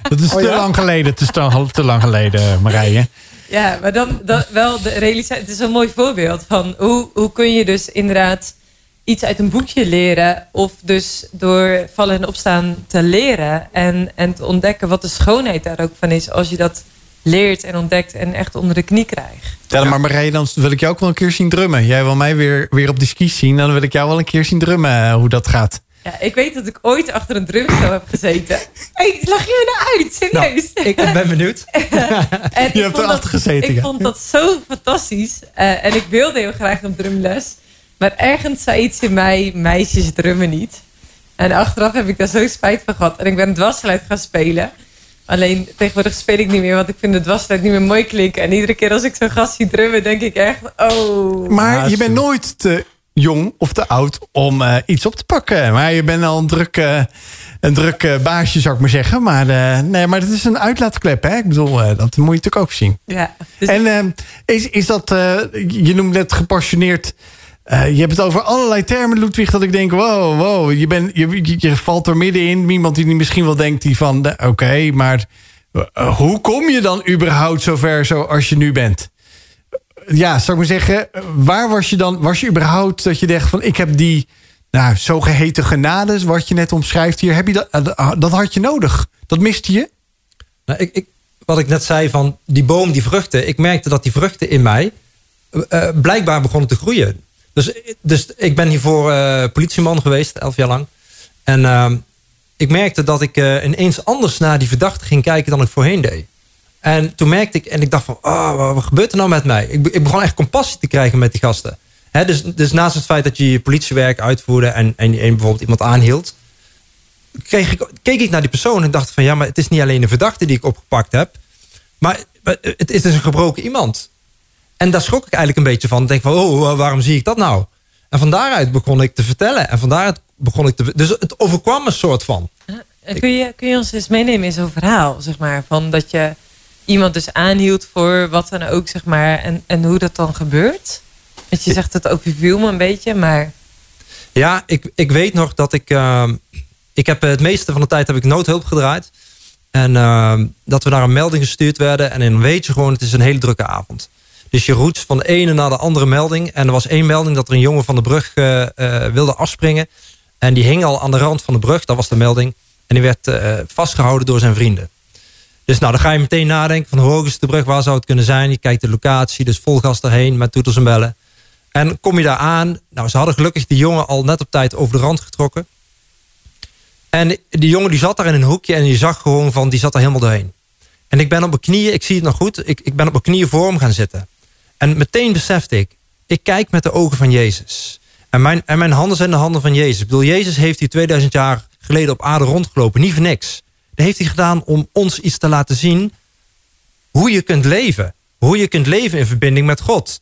Dat is te lang geleden. Het is te lang geleden, Marije. Ja, maar dan wel de realisatie. Het is een mooi voorbeeld van hoe kun je dus inderdaad iets uit een boekje leren. Of dus door vallen en opstaan te leren. En te ontdekken wat de schoonheid daar ook van is. Als je dat leert en ontdekt en echt onder de knie krijgt. Ja, maar Marije, dan wil ik jou ook wel een keer zien drummen. Jij wil mij weer op de skis zien. Dan wil ik jou wel een keer zien drummen hoe dat gaat. Ja, ik weet dat ik ooit achter een drumstel heb gezeten. Hey, lag je me nou uit? Serieus? Nou, ik ben benieuwd. Je hebt erachter gezeten. Ik vond dat zo fantastisch. En ik wilde heel graag een drumles. Maar ergens zei iets in mij, meisjes drummen niet. En achteraf heb ik daar zo spijt van gehad. En ik ben dwarsgeluid gaan spelen. Alleen tegenwoordig speel ik niet meer, want ik vind het dwarsgeluid niet meer mooi klinken. En iedere keer als ik zo'n gast zie drummen, denk ik echt, oh. Maar je bent nooit te jong of te oud om iets op te pakken. Maar je bent al een druk baasje, zou ik maar zeggen. Maar nee, maar het is een uitlaatklep, hè? Ik bedoel, dat moet je natuurlijk ook zien. Ja, dus en is dat, je noemt net gepassioneerd. Je hebt het over allerlei termen, Ludwig, dat ik denk, wow, je valt er middenin. Iemand die misschien wel denkt die van, oké, maar hoe kom je dan überhaupt zover zoals je nu bent? Ja, zou ik maar zeggen, waar was je dan? Was je überhaupt dat je dacht van, ik heb die zogeheten genades, wat je net omschrijft hier, heb je dat had je nodig? Dat miste je? Nou, wat ik net zei van die boom, die vruchten. Ik merkte dat die vruchten in mij blijkbaar begonnen te groeien. Dus ik ben hiervoor politieman geweest, 11 jaar lang. En ik merkte dat ik ineens anders naar die verdachte ging kijken dan ik voorheen deed. En toen merkte ik, en ik dacht van, wat gebeurt er nou met mij? Ik begon echt compassie te krijgen met die gasten. Hè, dus naast het feit dat je politiewerk uitvoerde en bijvoorbeeld iemand aanhield, keek ik naar die persoon en dacht van, ja, maar het is niet alleen de verdachte die ik opgepakt heb, maar het is dus een gebroken iemand. En daar schrok ik eigenlijk een beetje van. Ik denk van, waarom zie ik dat nou? En van daaruit begon ik te vertellen. En van daaruit begon ik te... Dus het overkwam een soort van. Kun je ons eens meenemen in zo'n verhaal, zeg maar, van dat je iemand dus aanhield voor wat dan ook, zeg maar. En hoe dat dan gebeurt? Want je zegt, het overviel me een beetje, maar... Ja, ik weet nog dat ik... Ik heb het meeste van de tijd heb ik noodhulp gedraaid. En dat we naar een melding gestuurd werden. En dan weet je gewoon, het is een hele drukke avond. Dus je roet van de ene naar de andere melding. En er was één melding dat er een jongen van de brug wilde afspringen. En die hing al aan de rand van de brug. Dat was de melding. En die werd vastgehouden door zijn vrienden. Dus nou, dan ga je meteen nadenken van hoe hoog is de brug? Waar zou het kunnen zijn? Je kijkt de locatie, dus vol gas erheen met toeters en bellen. En kom je daar aan. Nou, ze hadden gelukkig die jongen al net op tijd over de rand getrokken. En die jongen die zat daar in een hoekje en je zag gewoon van, die zat daar helemaal doorheen. En ik ben op mijn knieën, ik zie het nog goed, ik ben op mijn knieën voor hem gaan zitten. En meteen besefte ik kijk met de ogen van Jezus. En mijn handen zijn de handen van Jezus. Ik bedoel, Jezus heeft hier 2000 jaar geleden op aarde rondgelopen, niet voor niks. Dat heeft hij gedaan om ons iets te laten zien hoe je kunt leven. Hoe je kunt leven in verbinding met God.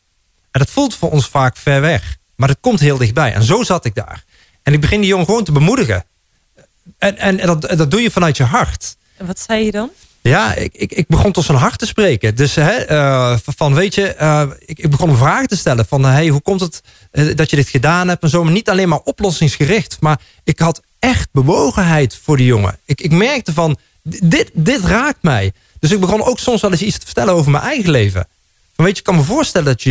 En dat voelt voor ons vaak ver weg. Maar dat komt heel dichtbij. En zo zat ik daar. En ik begin die jongen gewoon te bemoedigen. En dat doe je vanuit je hart. En wat zei je dan? Ja, ik begon tot zijn hart te spreken. Dus ik begon hem vragen te stellen. Van hoe komt het dat je dit gedaan hebt? En zo, maar niet alleen maar oplossingsgericht. Maar ik had echt bewogenheid voor die jongen. Ik merkte van, dit raakt mij. Dus ik begon ook soms wel eens iets te vertellen over mijn eigen leven. Van, weet je, ik kan me voorstellen dat je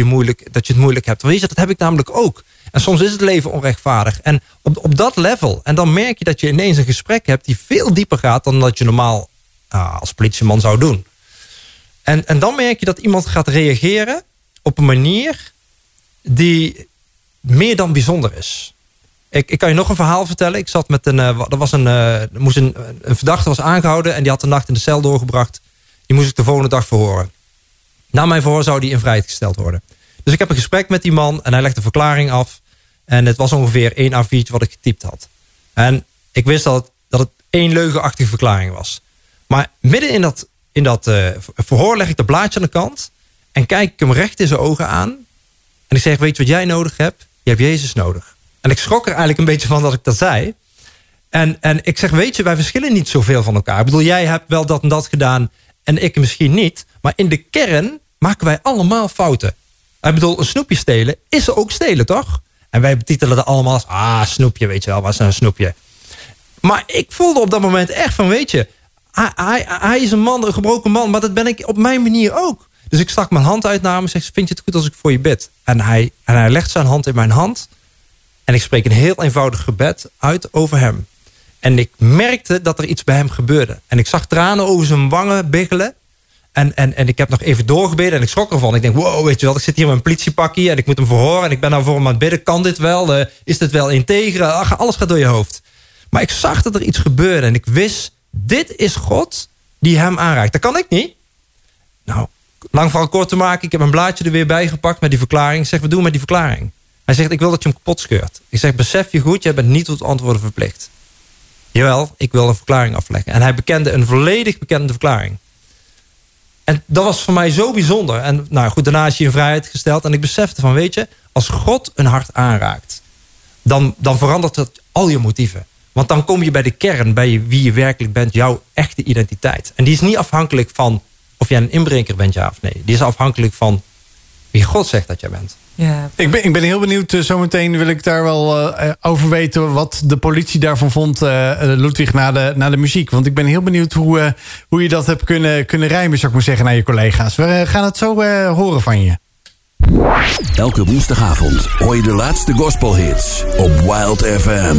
het moeilijk hebt. Weet je, dat heb ik namelijk ook. En soms is het leven onrechtvaardig. En op dat level. En dan merk je dat je ineens een gesprek hebt die veel dieper gaat dan dat je normaal als politieman zou doen. En dan merk je dat iemand gaat reageren op een manier die meer dan bijzonder is. Ik kan je nog een verhaal vertellen. Ik zat met een verdachte was aangehouden en die had de nacht in de cel doorgebracht. Die moest ik de volgende dag verhoren. Na mijn verhoor zou die in vrijheid gesteld worden. Dus ik heb een gesprek met die man en hij legde een verklaring af. En het was ongeveer 1 A4'tje wat ik getypt had. En ik wist dat het 1 leugenachtige verklaring was. Maar midden in dat verhoor leg ik dat blaadje aan de kant. En kijk ik hem recht in zijn ogen aan. En ik zeg, weet je wat jij nodig hebt? Je hebt Jezus nodig. En ik schrok er eigenlijk een beetje van dat ik dat zei. En ik zeg, weet je, wij verschillen niet zoveel van elkaar. Ik bedoel, jij hebt wel dat en dat gedaan en ik misschien niet. Maar in de kern maken wij allemaal fouten. Ik bedoel, een snoepje stelen is ook stelen, toch? En wij betitelen dat allemaal als, snoepje, weet je wel, was een snoepje. Maar ik voelde op dat moment echt van, weet je, hij is een man, een gebroken man, maar dat ben ik op mijn manier ook. Dus ik stak mijn hand uit naar hem en zeg, vind je het goed als ik voor je bid? En hij legt zijn hand in mijn hand en ik spreek een heel eenvoudig gebed uit over hem. En ik merkte dat er iets bij hem gebeurde. En ik zag tranen over zijn wangen biggelen. En ik heb nog even doorgebeden en ik schrok ervan. Ik denk, wow, weet je wel, ik zit hier met een politiepakje en ik moet hem verhoren en ik ben nou voor hem aan het bidden. Kan dit wel? Is dit wel integer? Alles gaat door je hoofd. Maar ik zag dat er iets gebeurde en ik wist, dit is God die hem aanraakt. Dat kan ik niet. Nou, lang verhaal kort te maken. Ik heb een blaadje er weer bij gepakt met die verklaring. Ik zeg, wat doen we met die verklaring? Hij zegt, ik wil dat je hem kapot scheurt. Ik zeg, besef je goed, jij bent niet tot antwoorden verplicht. Jawel, ik wil een verklaring afleggen. En hij bekende een volledig bekende verklaring. En dat was voor mij zo bijzonder. En nou goed, daarna is hij in vrijheid gesteld. En ik besefte van, weet je, als God een hart aanraakt, dan verandert dat al je motieven. Want dan kom je bij de kern, bij wie je werkelijk bent, jouw echte identiteit. En die is niet afhankelijk van of jij een inbreker bent, ja of nee. Die is afhankelijk van wie God zegt dat jij bent. Ja. Ik ben heel benieuwd. Zometeen wil ik daar wel over weten wat de politie daarvan vond, Ludwig, na de muziek. Want ik ben heel benieuwd hoe je dat hebt kunnen rijmen, zou ik maar zeggen, naar je collega's. We gaan het zo horen van je. Elke woensdagavond hoor je de laatste gospelhits op Wild FM.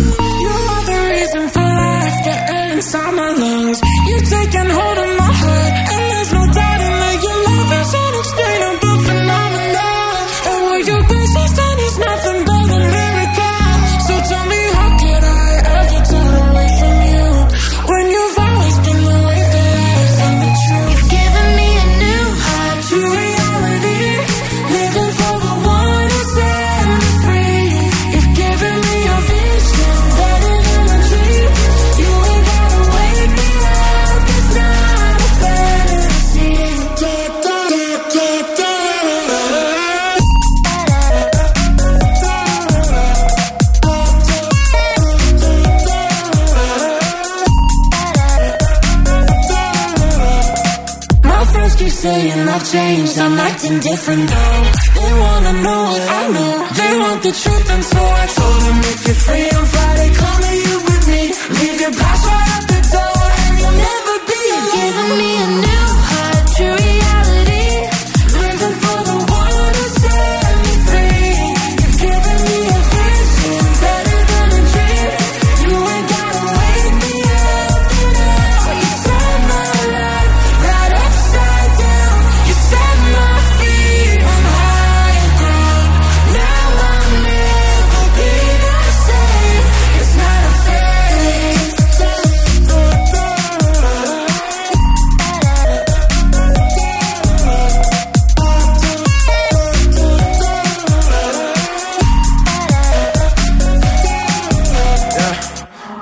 Saying I've changed, I'm acting different now. They wanna know what I know. They want the truth, and so I told them, if you're free on Friday, come and you with me.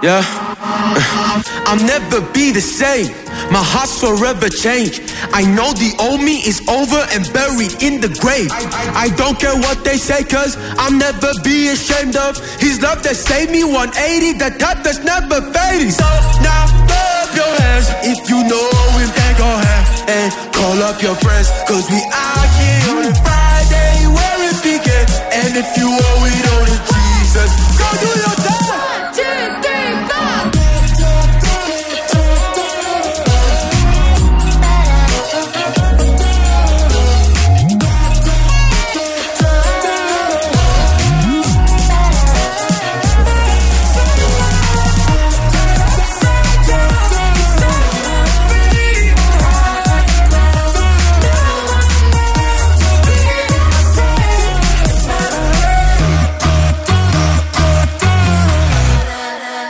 Yeah, I'll never be the same. My heart's forever changed. I know the old me is over and buried in the grave. I don't care what they say, cause I'll never be ashamed of His love that saved me 180, that type that's never fading. So now clap your hands if you know Him, thank your hand, and call up your friends, cause we out here on a Friday where it began. And if you owe it all to Jesus, go do your time. 1, 2, 3, 4.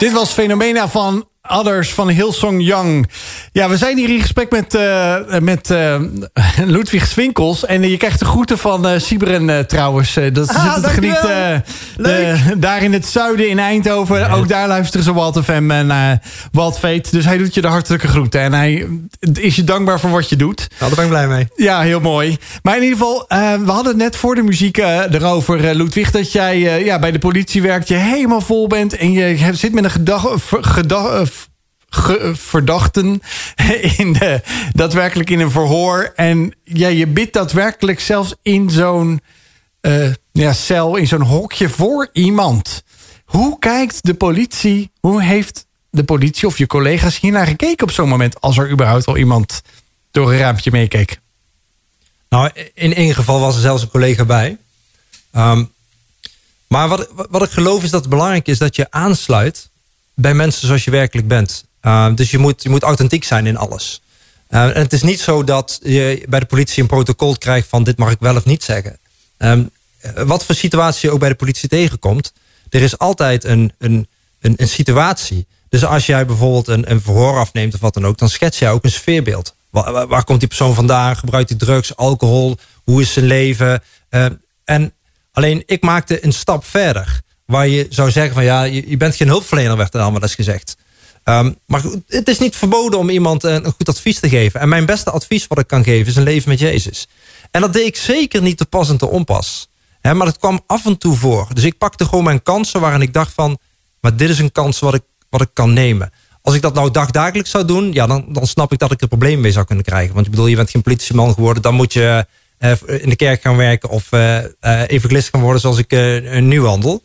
Dit was Fenomena van Others van Hillsong Young. Ja, we zijn hier in gesprek met Ludwig Swinkels. En je krijgt de groeten van Sybren trouwens. Dat zit het geniet daar in het zuiden in Eindhoven. Ja. Ook daar luisteren ze Walt FM en Wild Faith. Dus hij doet je de hartelijke groeten. En hij is je dankbaar voor wat je doet. Nou, daar ben ik blij mee. Ja, heel mooi. Maar in ieder geval, we hadden net voor de muziek erover, Ludwig. Dat jij bij de politie werkt, je helemaal vol bent. En je zit met een verdachten daadwerkelijk in een verhoor. En ja, je bidt daadwerkelijk zelfs in zo'n cel, in zo'n hokje voor iemand. Hoe heeft de politie of je collega's hiernaar gekeken op zo'n moment, als er überhaupt al iemand door een raampje meekeek? Nou, in één geval was er zelfs een collega bij. Maar wat ik geloof is dat het belangrijk is dat je aansluit bij mensen zoals je werkelijk bent. Dus je moet authentiek zijn in alles. En het is niet zo dat je bij de politie een protocol krijgt van dit mag ik wel of niet zeggen. Wat voor situatie je ook bij de politie tegenkomt, er is altijd een situatie. Dus als jij bijvoorbeeld een verhoor afneemt of wat dan ook, dan schets jij ook een sfeerbeeld. Waar komt die persoon vandaan? Gebruikt hij drugs, alcohol? Hoe is zijn leven? En alleen ik maakte een stap verder, waar je zou zeggen van ja, je bent geen hulpverlener, werd er allemaal eens gezegd. Maar goed, het is niet verboden om iemand een goed advies te geven. En mijn beste advies wat ik kan geven is een leven met Jezus. En dat deed ik zeker niet te pas en te onpas. Maar dat kwam af en toe voor. Dus ik pakte gewoon mijn kansen waarin ik dacht van, maar dit is een kans wat ik kan nemen. Als ik dat nou dagdagelijks zou doen, ja, dan snap ik dat ik er problemen mee zou kunnen krijgen. Want ik bedoel, je bent geen politieman geworden, dan moet je in de kerk gaan werken of evangelist gaan worden zoals ik nu handel.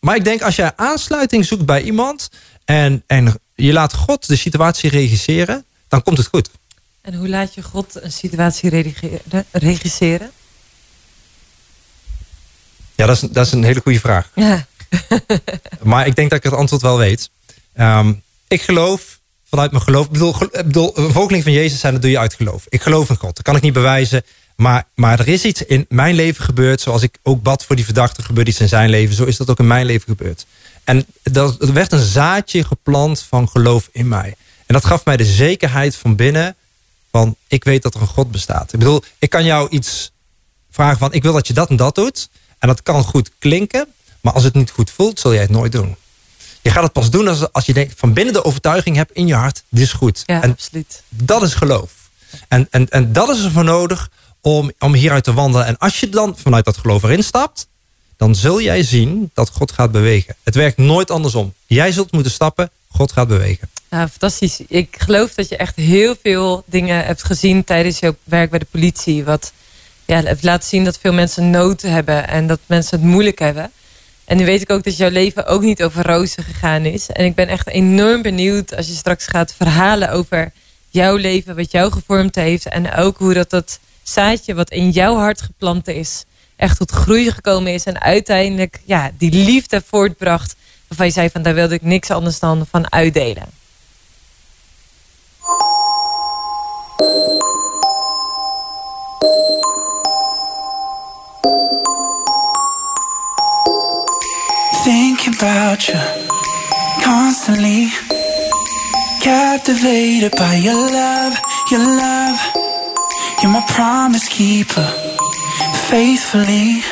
Maar ik denk als jij aansluiting zoekt bij iemand en je laat God de situatie regisseren, dan komt het goed. En hoe laat je God een situatie regisseren? Ja, dat is een hele goede vraag. Ja. Maar ik denk dat ik het antwoord wel weet. Ik geloof vanuit mijn geloof. Ik bedoel, een volgeling van Jezus zijn, dat doe je uit geloof. Ik geloof in God, dat kan ik niet bewijzen. Maar er is iets in mijn leven gebeurd. Zoals ik ook bad voor die verdachte, gebeurt iets in zijn leven. Zo is dat ook in mijn leven gebeurd. En er werd een zaadje geplant van geloof in mij. En dat gaf mij de zekerheid van binnen. Van ik weet dat er een God bestaat. Ik bedoel, ik kan jou iets vragen van ik wil dat je dat en dat doet. En dat kan goed klinken. Maar als het niet goed voelt, zul jij het nooit doen. Je gaat het pas doen als je denkt van binnen de overtuiging hebt in je hart. Dit is goed. Ja, en absoluut. Dat is geloof. En dat is ervoor nodig om hieruit te wandelen. En als je dan vanuit dat geloof erin stapt, dan zul jij zien dat God gaat bewegen. Het werkt nooit andersom. Jij zult moeten stappen, God gaat bewegen. Nou, fantastisch. Ik geloof dat je echt heel veel dingen hebt gezien tijdens jouw werk bij de politie. Wat heeft laten zien dat veel mensen nood hebben en dat mensen het moeilijk hebben. En nu weet ik ook dat jouw leven ook niet over rozen gegaan is. En ik ben echt enorm benieuwd als je straks gaat verhalen over jouw leven, wat jou gevormd heeft. En ook hoe dat zaadje wat in jouw hart geplant is, echt tot groei gekomen is. En uiteindelijk ja, die liefde voortbracht. Waarvan je zei van daar wilde ik niks anders dan van uitdelen. Thinking about you constantly, captivated by your love, your love. You're my promise keeper, faithfully.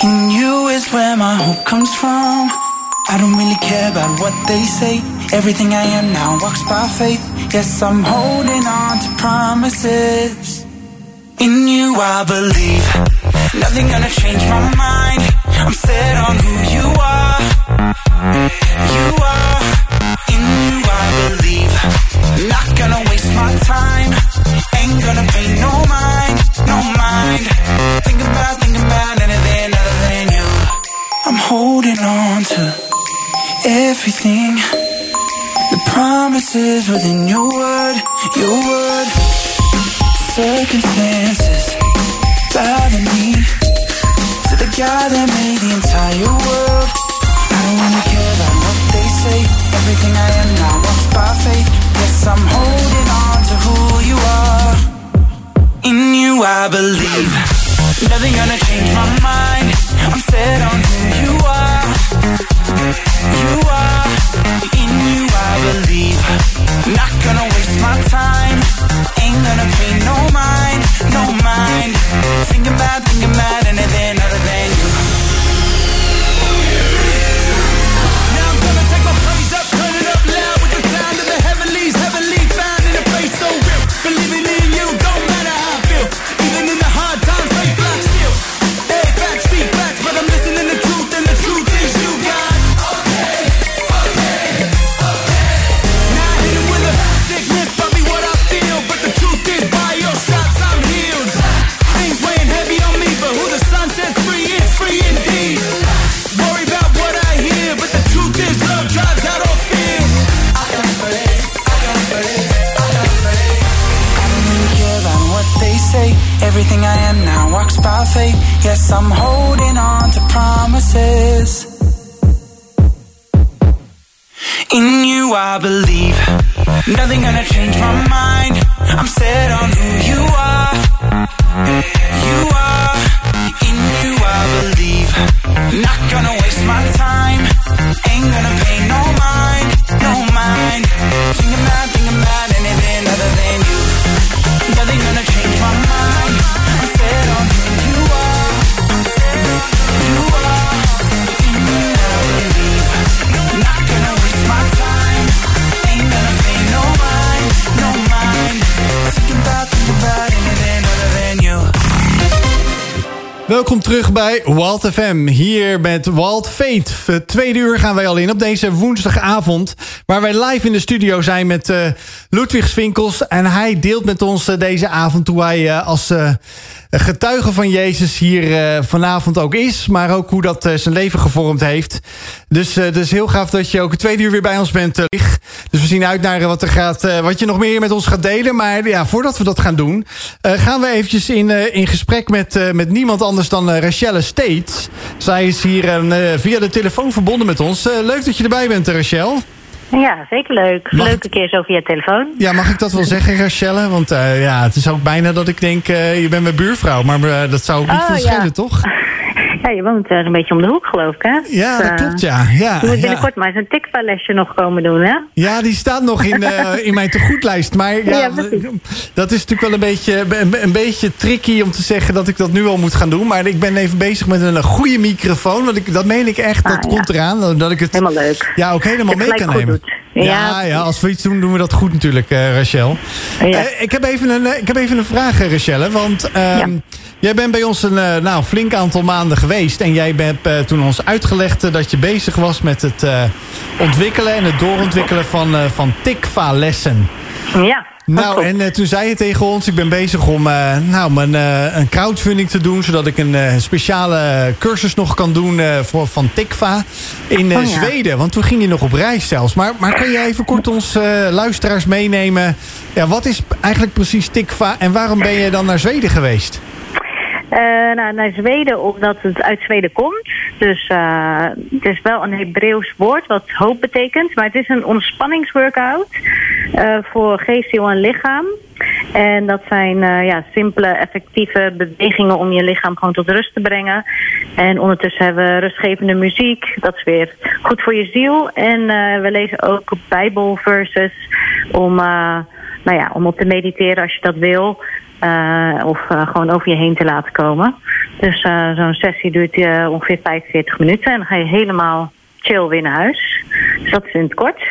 In you is where my hope comes from. I don't really care about what they say. Everything I am now walks by faith. Yes, I'm holding on to promises. In you I believe. Nothing gonna change my mind. I'm set on who you are. You are. In you I believe. Not gonna waste my time. Ain't gonna pay no mind, no mind. Thinking about anything other than you. I'm holding on to everything. The promises within your word, your word. Circumstances bother me. To the God that made the entire world, I don't really care about what they say. Everything I am now walks by faith. Yes, I'm holding on to who you are. In you I believe. Nothing gonna change my mind. I'm set on who you are. You are. In you I believe. Not gonna waste my time. Ain't gonna pay no mind, no mind. Thinking about anything other than you. Now I'm gonna take my praise up, turn it up loud with the sound of the heavenlies, heavenly found in a place so real. Believing in you, don't matter how I feel. Even in the hard times, faith blocks still. Hey, facts speak facts, but I'm listening to truth, and the truth is you, God. Okay, okay, okay. Now I hit him with a sickness, probably what I feel, but the truth is by your shots I'm healed. Things weighing heavy on me, but who the sun sets free is free indeed. Worry about what I hear, but the truth is love drives out all fear. I got faith, I got faith, I got faith. I don't really care about what they say. Everything I am now walks by faith. Yes, I'm holding on to promises. In you I believe. Nothing gonna change my mind. I'm set on who you are. You are. In you I believe. Not gonna waste my time. Ain't gonna pay no mind, no mind. Thinking about anything other than you. Nothing gonna change my mind. I'm set on who you are. You are. In you I believe. Not gonna waste my time. Ain't gonna pay no mind, no mind. Thinking about anything other than you. Welkom terug bij Wild FM, hier met Wild Faith. Het tweede uur gaan wij al in op deze woensdagavond, waar wij live in de studio zijn met Ludwig Swinkels. En hij deelt met ons deze avond hoe hij als getuige van Jezus hier vanavond ook is. Maar ook hoe dat zijn leven gevormd heeft. Dus het is heel gaaf dat je ook het tweede uur weer bij ons bent. Dus we zien uit naar wat je nog meer met ons gaat delen. Maar ja, voordat we dat gaan doen, gaan we eventjes in gesprek met niemand anders dan Rachelle Steeds. Zij is hier via de telefoon verbonden met ons. Leuk dat je erbij bent, Rachelle. Ja, zeker leuk. Leuke keer zo via telefoon. Ja, mag ik dat wel zeggen, Rachelle? Want ja, het is ook bijna dat ik denk, je bent mijn buurvrouw. Maar dat zou ook niet veel schelen, toch? Ja, je woont een beetje om de hoek, geloof ik, hè? Ja, dat klopt, ja. Je moet binnenkort maar eens een Tikva-lesje nog komen doen, hè? Ja, die staat nog in mijn tegoedlijst. Maar ja, dat is natuurlijk wel een beetje tricky om te zeggen dat ik dat nu al moet gaan doen. Maar ik ben even bezig met een goede microfoon. Want dat meen ik echt, dat komt eraan. Dat ik het helemaal leuk. Ja, ook helemaal mee kan nemen. Ja, als we iets doen, doen we dat goed natuurlijk, Rachelle. Ja. Ik heb even een vraag, Rachelle. Want jij bent bij ons een flink aantal maanden geweest. En jij hebt toen ons uitgelegd dat je bezig was met het ontwikkelen en het doorontwikkelen van Tikva-lessen. Ja. Nou, en toen zei je tegen ons, ik ben bezig om een crowdfunding te doen, zodat ik een speciale cursus nog kan doen van Tikva in Zweden. Want toen ging je nog op reis zelfs. Maar kan jij even kort ons luisteraars meenemen? Ja, wat is eigenlijk precies Tikva en waarom ben je dan naar Zweden geweest? Naar Zweden, omdat het uit Zweden komt. Dus het is wel een Hebreeuws woord wat hoop betekent. Maar het is een ontspanningsworkout voor geest, ziel en lichaam. En dat zijn simpele, effectieve bewegingen om je lichaam gewoon tot rust te brengen. En ondertussen hebben we rustgevende muziek. Dat is weer goed voor je ziel. En we lezen ook bijbelverses om op te mediteren als je dat wil. Of gewoon over je heen te laten komen. Dus zo'n sessie duurt ongeveer 45 minuten. En dan ga je helemaal chill weer naar huis. Dus dat is in het kort.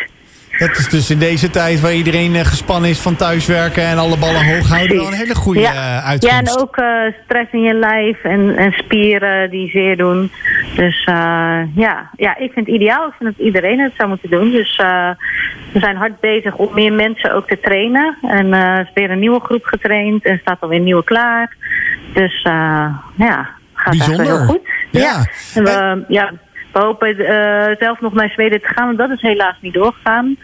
Dat is dus in deze tijd waar iedereen gespannen is van thuiswerken en alle ballen hoog houden wel een hele goede uitkomst. Ja, en ook stress in je lijf en spieren die zeer doen. Dus ik vind het ideaal. Ik vind dat iedereen het zou moeten doen. Dus we zijn hard bezig om meer mensen ook te trainen. En er is weer een nieuwe groep getraind en staat alweer een nieuwe klaar. Dus gaat eigenlijk heel goed. Ja. We hopen zelf nog naar Zweden te gaan, want dat is helaas niet doorgegaan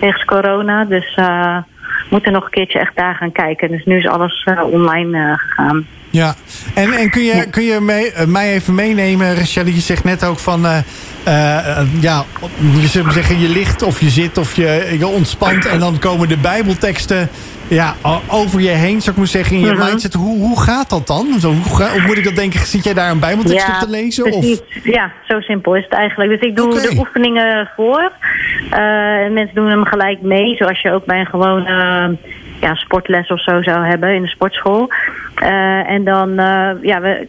wegens corona. Dus we moeten nog een keertje echt daar gaan kijken. Dus nu is alles online gegaan. Ja, en kun je mij even meenemen, Rachelle? Je zegt net ook van, je zou zeggen, je ligt of je zit of je ontspant. En dan komen de bijbelteksten over je heen, zou ik maar zeggen, in je mindset. Hoe gaat dat dan? Hoe moet ik dat denken? Zit jij daar een bijbeltekst op te lezen? Precies. Of? Ja, zo simpel is het eigenlijk. Dus ik doe de oefeningen voor. Mensen doen hem gelijk mee, zoals je ook bij een gewone sportles of zo zou hebben in de sportschool.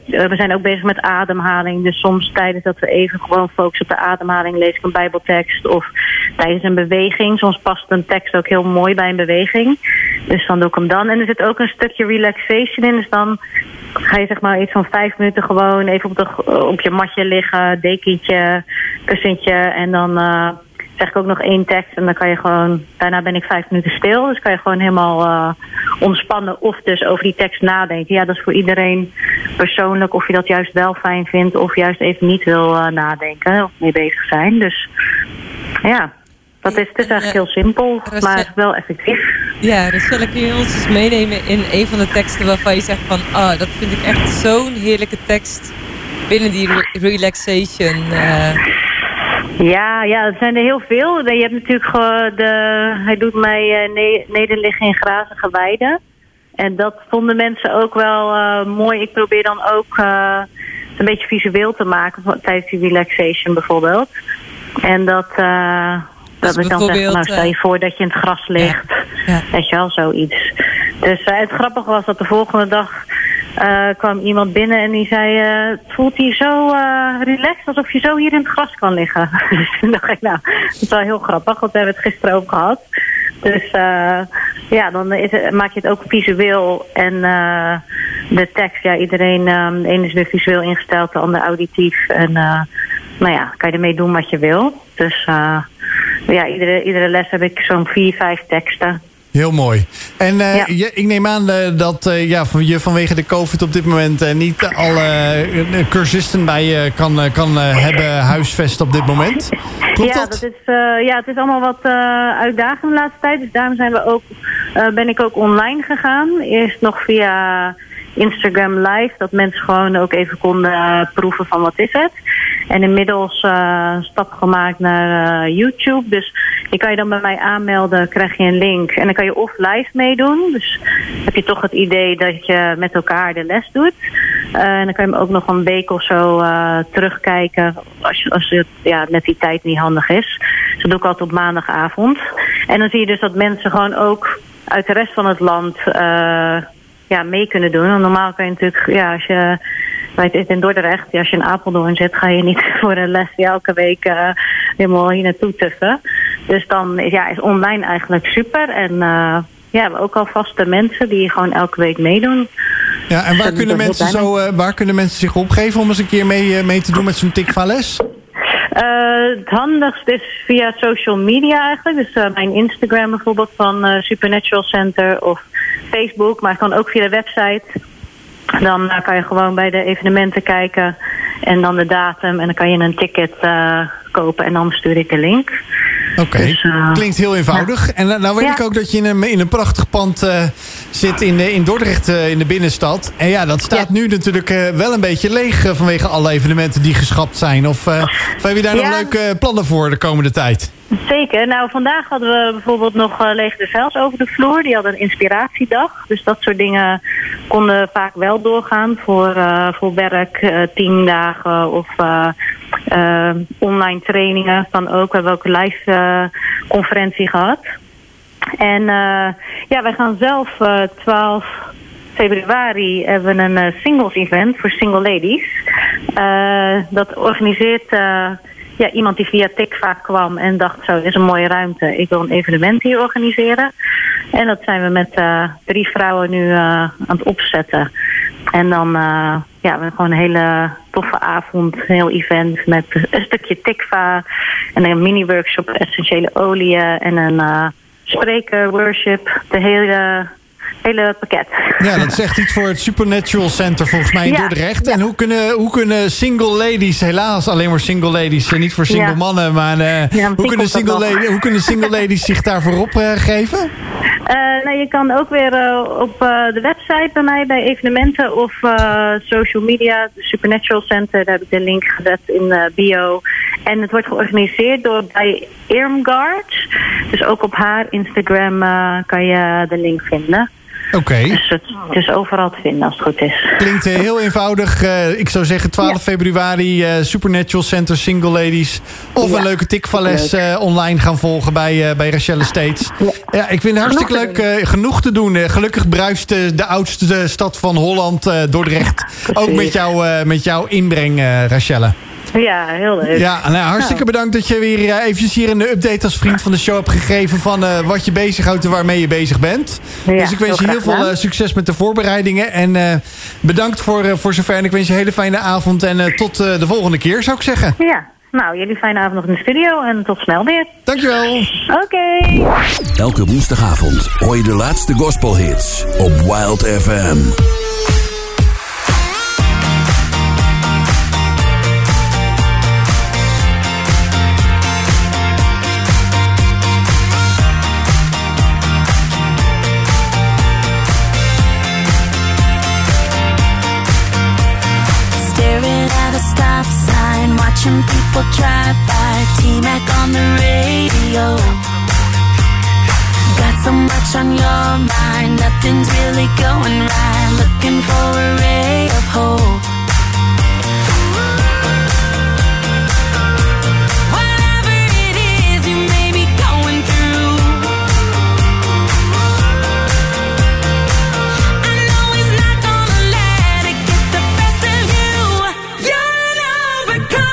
We zijn ook bezig met ademhaling. Dus soms tijdens dat we even gewoon focussen op de ademhaling lees ik een bijbeltekst. Of tijdens een beweging. Soms past een tekst ook heel mooi bij een beweging. Dus dan doe ik hem dan. En er zit ook een stukje relaxation in. Dus dan ga je zeg maar iets van 5 minuten gewoon even op je matje liggen. Dekentje, kussentje. En dan zeg ik ook nog 1 tekst en dan kan je gewoon, daarna ben ik 5 minuten stil. Dus kan je gewoon helemaal ontspannen of dus over die tekst nadenken. Ja, dat is voor iedereen persoonlijk of je dat juist wel fijn vindt of juist even niet wil nadenken of mee bezig zijn. Dus ja, het is eigenlijk heel simpel, maar wel effectief. Ja, Rachelle, kun je ons eens meenemen in een van de teksten waarvan je zegt van, dat vind ik echt zo'n heerlijke tekst binnen die relaxation. Ja, dat zijn er heel veel. Je hebt natuurlijk hij doet mij nederliggen in grazige weiden. En dat vonden mensen ook wel mooi. Ik probeer dan ook een beetje visueel te maken tijdens die relaxation bijvoorbeeld. En dat dus ik dan zeg, stel je voor dat je in het gras ligt. Ja. Weet je wel, zoiets. Dus het grappige was dat de volgende dag kwam iemand binnen en die zei, het voelt hier zo relaxed alsof je zo hier in het gras kan liggen. Dus toen dacht ik, dat is wel heel grappig, want we hebben het gisteren ook gehad. Dus dan maak je het ook visueel en de tekst, iedereen, de ene is weer visueel ingesteld, de ander auditief en kan je ermee doen wat je wil. Dus iedere les heb ik zo'n 4-5 teksten. Heel mooi. En ik neem aan dat je vanwege de COVID op dit moment niet alle cursisten bij je kan hebben huisvesten op dit moment. Klopt dat? Het is allemaal wat uitdagend de laatste tijd. Dus daarom ben ik ook online gegaan. Eerst nog via Instagram Live, dat mensen gewoon ook even konden proeven van wat is het. En inmiddels een stap gemaakt naar YouTube. Dus je kan je dan bij mij aanmelden, krijg je een link. En dan kan je of live meedoen. Dus heb je toch het idee dat je met elkaar de les doet. En dan kan je hem ook nog een week of zo terugkijken. Als met die tijd niet handig is. Dus dat doe ik altijd op maandagavond. En dan zie je dus dat mensen gewoon ook uit de rest van het land mee kunnen doen. Want normaal kan je natuurlijk, als je in Dordrecht, als je in Apeldoorn zit, ga je niet voor een les elke week helemaal hier naartoe tuffen. Dus dan is online eigenlijk super. En we hebben ook al vaste mensen die gewoon elke week meedoen. Ja, en waar kunnen mensen zich opgeven om eens een keer mee te doen met zo'n Tikva les? Het handigst is via social media eigenlijk. Dus mijn Instagram bijvoorbeeld van Supernatural Center of Facebook. Maar het kan ook via de website. Dan kan je gewoon bij de evenementen kijken en dan de datum. En dan kan je een ticket kopen en dan stuur ik de link. Oké, dus, klinkt heel eenvoudig. Ja. En nou weet ik ook dat je in een prachtig pand zit in Dordrecht, in de binnenstad. En ja, dat staat nu natuurlijk wel een beetje leeg vanwege alle evenementen die geschrapt zijn. Of heb je daar nog leuke plannen voor de komende tijd? Zeker. Nou, vandaag hadden we bijvoorbeeld nog Leegde Velds over de vloer. Die hadden een inspiratiedag. Dus dat soort dingen konden vaak wel doorgaan voor werk, 10 dagen of online trainingen kan ook. We hebben ook een live conferentie gehad. En wij gaan zelf 12 februari hebben we een singles event voor single ladies. Dat organiseert iemand die via Tikva kwam en dacht, zo, dit is een mooie ruimte. Ik wil een evenement hier organiseren. En dat zijn we met 3 vrouwen nu aan het opzetten. En dan we hebben gewoon een hele toffe avond, een heel event met een stukje Tikva en een mini-workshop essentiële oliën en een spreker, worship, de hele pakket. Ja, dat zegt iets voor het Supernatural Center volgens mij in Dordrecht. Ja. En hoe kunnen single ladies, helaas alleen maar single ladies, niet voor single mannen, maar hoe kunnen single ladies zich daarvoor opgeven? Je kan ook weer op de website bij mij, bij evenementen of social media, de Supernatural Center, daar heb ik de link gezet in bio. En het wordt georganiseerd door bij Irmgard. Dus ook op haar Instagram kan je de link vinden. Oké. Dus het is overal te vinden als het goed is. Klinkt heel eenvoudig. Ik zou zeggen 12 februari Supernatural Center Single Ladies. Of een leuke tikvales online gaan volgen bij Rachelle Steeds. Ja, ik vind het hartstikke leuk. Genoeg te doen. Gelukkig bruist de oudste stad van Holland, Dordrecht. Ook met jouw inbreng, Rachelle. Ja, heel leuk. Ja, hartstikke bedankt dat je weer eventjes hier een update als vriend van de show hebt gegeven van wat je bezighoudt en waarmee je bezig bent. Ja, dus ik wens je heel veel succes met de voorbereidingen. En bedankt voor zover. En ik wens je een hele fijne avond. En tot de volgende keer, zou ik zeggen. Ja, nou, jullie fijne avond nog in de studio. En tot snel weer. Dankjewel. Oké. Elke woensdagavond hoor je de laatste gospelhits op Wild FM. People drive by, T-Mac on the radio. Got so much on your mind, nothing's really going right. Looking for a ray of hope. Whatever it is you may be going through, I know it's not gonna let it get the best of you. You'll overcome.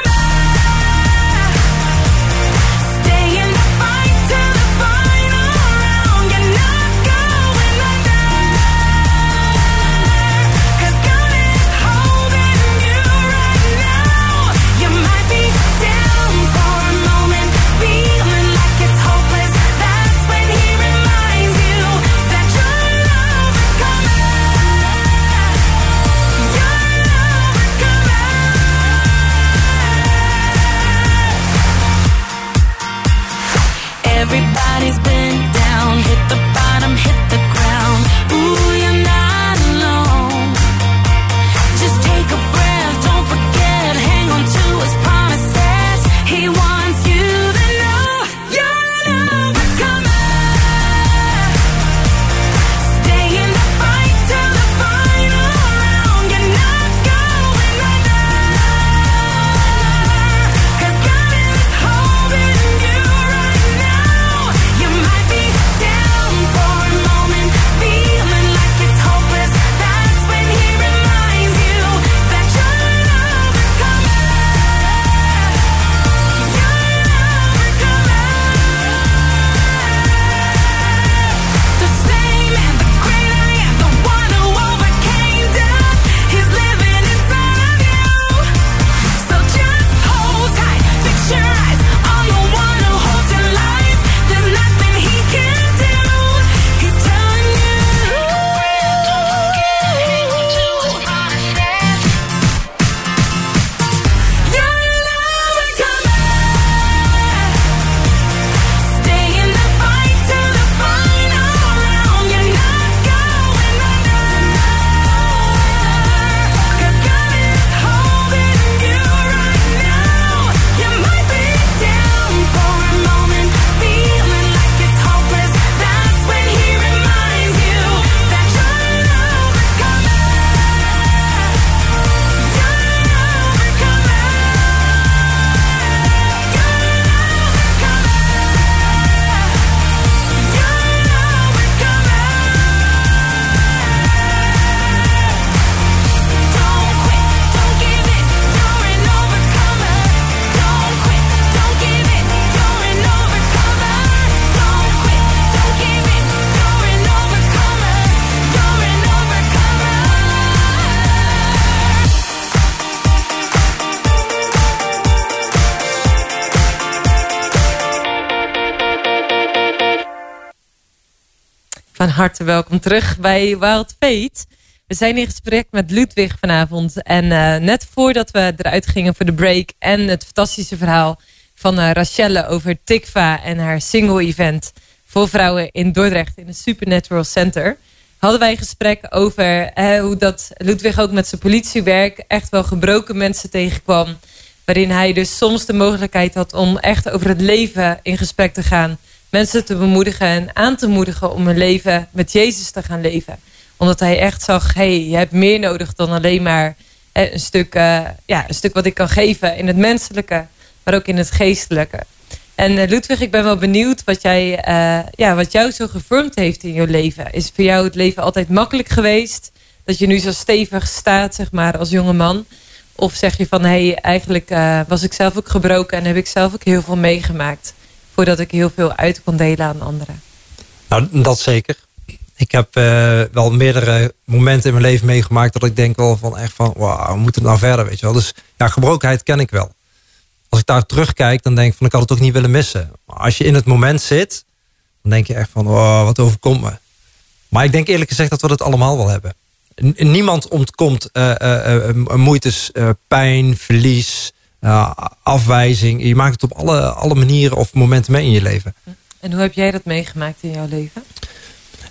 harte welkom terug bij Wild Faith. We zijn in gesprek met Ludwig vanavond. En net voordat we eruit gingen voor de break en het fantastische verhaal van Rachelle over Tikva en haar single-event voor vrouwen in Dordrecht in het Supernatural Center, hadden wij een gesprek over hoe dat Ludwig ook met zijn politiewerk echt wel gebroken mensen tegenkwam, waarin hij dus soms de mogelijkheid had om echt over het leven in gesprek te gaan, mensen te bemoedigen en aan te moedigen om hun leven met Jezus te gaan leven. Omdat hij echt zag, je hebt meer nodig dan alleen maar een stuk wat ik kan geven in het menselijke, maar ook in het geestelijke. En Ludwig, ik ben wel benieuwd wat jou zo gevormd heeft in jouw leven. Is voor jou het leven altijd makkelijk geweest? Dat je nu zo stevig staat, zeg maar, als jonge man? Of zeg je van, eigenlijk was ik zelf ook gebroken en heb ik zelf ook heel veel meegemaakt, voordat ik heel veel uit kon delen aan anderen? Nou, dat zeker. Ik heb wel meerdere momenten in mijn leven meegemaakt dat ik denk wel van echt van, wauw, hoe moet het nou verder, weet je wel. Dus ja, gebrokenheid ken ik wel. Als ik daar terugkijk, dan denk ik van, ik had het toch niet willen missen. Maar als je in het moment zit, dan denk je echt van, wow, wat overkomt me. Maar ik denk eerlijk gezegd dat we dat allemaal wel hebben. Niemand ontkomt moeites, pijn, verlies, afwijzing. Je maakt het op alle manieren of momenten mee in je leven. En hoe heb jij dat meegemaakt in jouw leven?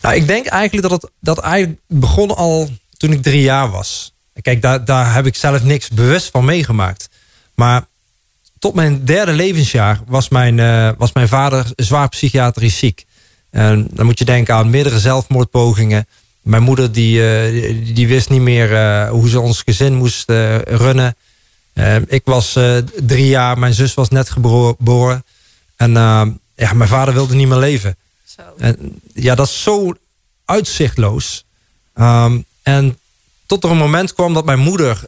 Nou, ik denk eigenlijk dat begon al toen ik 3 jaar was. Kijk, daar heb ik zelf niks bewust van meegemaakt. Maar tot mijn 3e levensjaar was mijn vader zwaar psychiatrisch ziek. En dan moet je denken aan meerdere zelfmoordpogingen. Mijn moeder die wist niet meer hoe ze ons gezin moest runnen. Ik was 3 jaar, mijn zus was net geboren. En mijn vader wilde niet meer leven. Zo. En, ja, dat is zo uitzichtloos. En tot er een moment kwam dat mijn moeder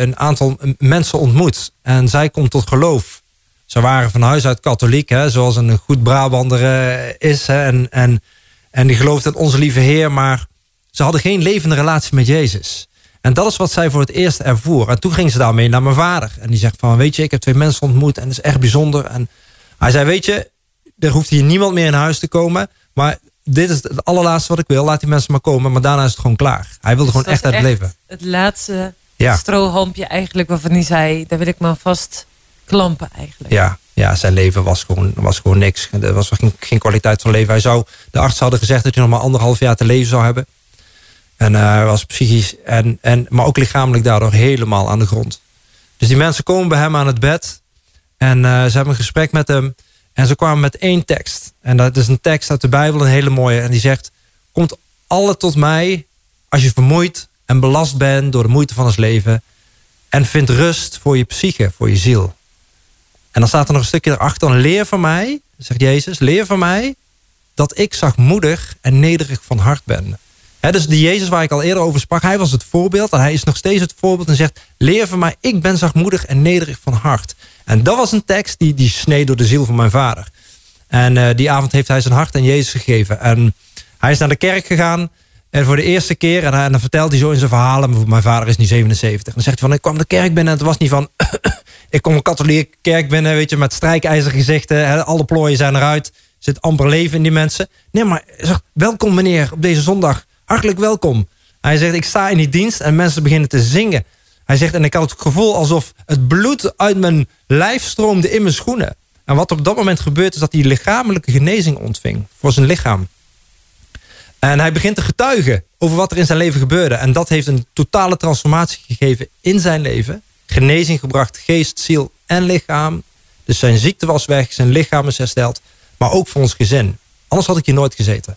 een aantal mensen ontmoet. En zij komt tot geloof. Ze waren van huis uit katholiek, hè, zoals een goed Brabander is. Hè, en die geloofde in onze lieve Heer, maar ze hadden geen levende relatie met Jezus. En dat is wat zij voor het eerst ervoer. En toen ging ze daarmee naar mijn vader. En die zegt van, weet je, ik heb 2 mensen ontmoet en dat is echt bijzonder. En hij zei, weet je, er hoeft hier niemand meer in huis te komen. Maar dit is het allerlaatste wat ik wil. Laat die mensen maar komen. Maar daarna is het gewoon klaar. Hij wilde dus gewoon echt uit het leven. Het laatste strohalmpje eigenlijk waarvan hij zei, daar wil ik me vast klampen eigenlijk. Ja, zijn leven was gewoon niks. Er was geen kwaliteit van leven. De artsen hadden gezegd dat hij nog maar 1,5 jaar te leven zou hebben. En hij was psychisch maar ook lichamelijk daardoor helemaal aan de grond. Dus die mensen komen bij hem aan het bed. En ze hebben een gesprek met hem. En ze kwamen met 1 tekst. En dat is een tekst uit de Bijbel, een hele mooie. En die zegt, komt alle tot mij als je vermoeid en belast bent door de moeite van het leven. En vind rust voor je psyche, voor je ziel. En dan staat er nog een stukje erachter. Leer van mij, zegt Jezus, leer van mij dat ik zachtmoedig en nederig van hart ben. He, dus die Jezus waar ik al eerder over sprak, hij was het voorbeeld. En hij is nog steeds het voorbeeld en zegt, leer van mij, ik ben zachtmoedig en nederig van hart. En dat was een tekst die sneed door de ziel van mijn vader. En die avond heeft hij zijn hart aan Jezus gegeven. En hij is naar de kerk gegaan en voor de eerste keer. En dan vertelt hij zo in zijn verhalen, mijn vader is nu 77. En dan zegt hij van, ik kwam de kerk binnen en het was niet van, ik kom een katholieke kerk binnen, weet je, met strijkijzergezichten. Alle plooien zijn eruit. Er zit amper leven in die mensen. Nee, maar zeg, welkom meneer op deze zondag. Hartelijk welkom. Hij zegt, ik sta in die dienst en mensen beginnen te zingen. Hij zegt, en ik had het gevoel alsof het bloed uit mijn lijf stroomde in mijn schoenen. En wat op dat moment gebeurt is dat hij lichamelijke genezing ontving voor zijn lichaam. En hij begint te getuigen over wat er in zijn leven gebeurde. En dat heeft een totale transformatie gegeven in zijn leven. Genezing gebracht, geest, ziel en lichaam. Dus zijn ziekte was weg, zijn lichaam is hersteld. Maar ook voor ons gezin. Anders had ik hier nooit gezeten.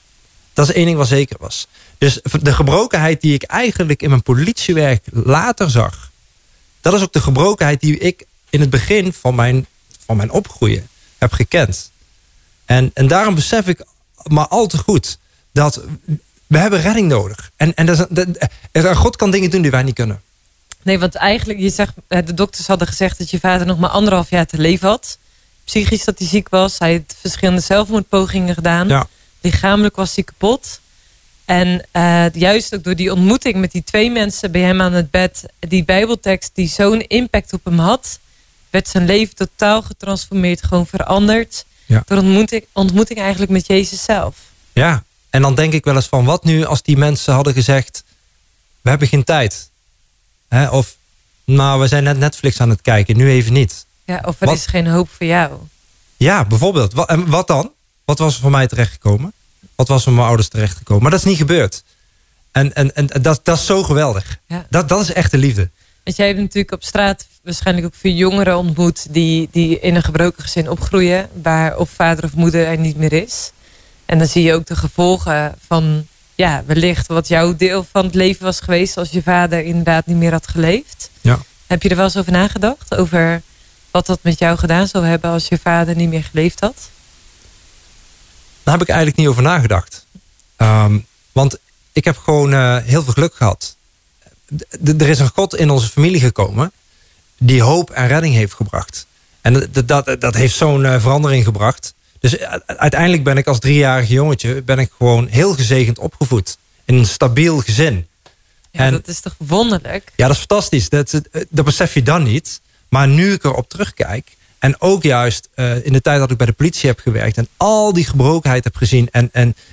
Dat is 1 ding wat zeker was. Dus de gebrokenheid die ik eigenlijk in mijn politiewerk later zag, dat is ook de gebrokenheid die ik in het begin van mijn opgroeien heb gekend. En daarom besef ik maar al te goed dat we hebben redding nodig. En God kan dingen doen die wij niet kunnen. Nee, want eigenlijk, je zegt, de dokters hadden gezegd dat je vader nog maar 1,5 jaar te leven had. Psychisch dat hij ziek was. Hij had verschillende zelfmoordpogingen gedaan. Ja. Lichamelijk was hij kapot. En juist ook door die ontmoeting met die 2 mensen bij hem aan het bed, die Bijbeltekst die zo'n impact op hem had, werd zijn leven totaal getransformeerd, gewoon veranderd. Ja. Door ontmoeting eigenlijk met Jezus zelf. Ja, En dan denk ik wel eens van, wat nu als die mensen hadden gezegd, we hebben geen tijd. Hè? Of, nou, we zijn net Netflix aan het kijken, nu even niet. Ja, of er is geen hoop voor jou. Ja, bijvoorbeeld. En wat dan? Wat was er voor mij terechtgekomen? Wat was er voor mijn ouders terechtgekomen? Maar dat is niet gebeurd. En dat is zo geweldig. Ja. Dat is echt de liefde. Want jij hebt natuurlijk op straat waarschijnlijk ook veel jongeren ontmoet die in een gebroken gezin opgroeien, waar of vader of moeder er niet meer is. En dan zie je ook de gevolgen van, ja, wellicht wat jouw deel van het leven was geweest als je vader inderdaad niet meer had geleefd. Ja. Heb je er wel eens over nagedacht? Over wat dat met jou gedaan zou hebben als je vader niet meer geleefd had? Daar heb ik eigenlijk niet over nagedacht. Want ik heb gewoon heel veel geluk gehad. Er is een God in onze familie gekomen die hoop en redding heeft gebracht. En dat heeft zo'n verandering gebracht. Dus uiteindelijk ben ik als 3-jarig jongetje gewoon heel gezegend opgevoed. In een stabiel gezin. Ja, en dat is toch wonderlijk? Ja, dat is fantastisch. Dat besef je dan niet. Maar nu ik erop terugkijk, en ook juist in de tijd dat ik bij de politie heb gewerkt en al die gebrokenheid heb gezien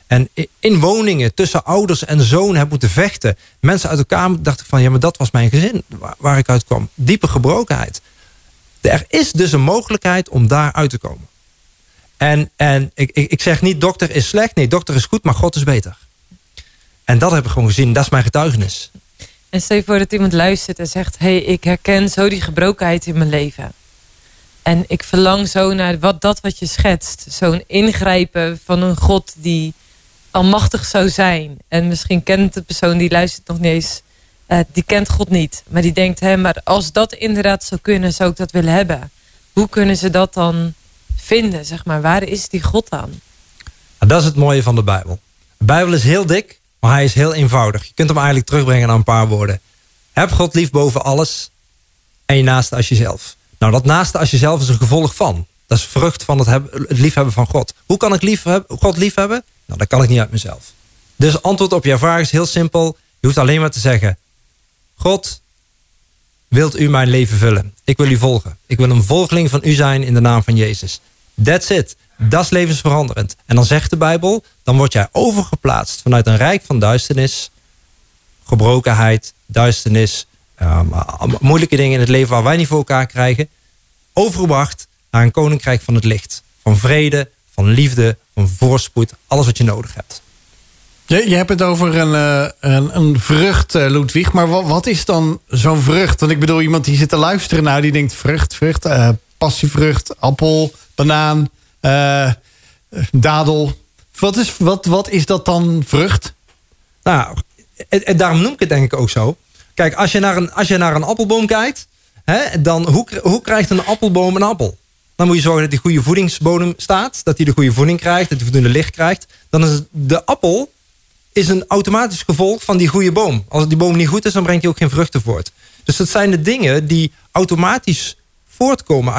en in woningen tussen ouders en zoon heb moeten vechten. Mensen uit elkaar, dacht ik van, ja, maar dat was mijn gezin waar ik uit kwam. Diepe gebrokenheid. Er is dus een mogelijkheid om daar uit te komen. En ik zeg niet, dokter is slecht. Nee, dokter is goed, maar God is beter. En dat heb ik gewoon gezien. Dat is mijn getuigenis. En stel je voor dat iemand luistert en zegt, hey, ik herken zo die gebrokenheid in mijn leven. En ik verlang zo naar wat je schetst. Zo'n ingrijpen van een God die almachtig zou zijn. En misschien kent de persoon die luistert nog niet eens, die kent God niet. Maar die denkt, hé, maar als dat inderdaad zou kunnen, zou ik dat willen hebben. Hoe kunnen ze dat dan vinden, zeg maar? Waar is die God dan? Nou, dat is het mooie van de Bijbel. De Bijbel is heel dik, maar hij is heel eenvoudig. Je kunt hem eigenlijk terugbrengen naar een paar woorden. Heb God lief boven alles en je naaste als jezelf. Nou, dat naaste als jezelf is een gevolg van. Dat is vrucht van het liefhebben van God. Hoe kan ik God liefhebben? Nou, dat kan ik niet uit mezelf. Dus antwoord op je vraag is heel simpel. Je hoeft alleen maar te zeggen, God, wilt u mijn leven vullen? Ik wil u volgen. Ik wil een volgeling van u zijn in de naam van Jezus. That's it. Dat is levensveranderend. En dan zegt de Bijbel, dan word jij overgeplaatst vanuit een rijk van duisternis, gebrokenheid, duisternis, moeilijke dingen in het leven waar wij niet voor elkaar krijgen, overgebracht naar een koninkrijk van het licht. Van vrede, van liefde, van voorspoed. Alles wat je nodig hebt. Je hebt het over een vrucht, Ludwig. Maar wat is dan zo'n vrucht? Want ik bedoel, iemand die zit te luisteren naar, die denkt vrucht. Passievrucht, appel, banaan, dadel. Wat is dat dan, vrucht? Nou, en daarom noem ik het denk ik ook zo. Kijk, als je naar een appelboom kijkt, hè, dan hoe krijgt een appelboom een appel? Dan moet je zorgen dat die goede voedingsbodem staat, dat hij de goede voeding krijgt, dat hij voldoende licht krijgt. Dan is de appel is een automatisch gevolg van die goede boom. Als die boom niet goed is, dan brengt hij ook geen vruchten voort. Dus dat zijn de dingen die automatisch voortkomen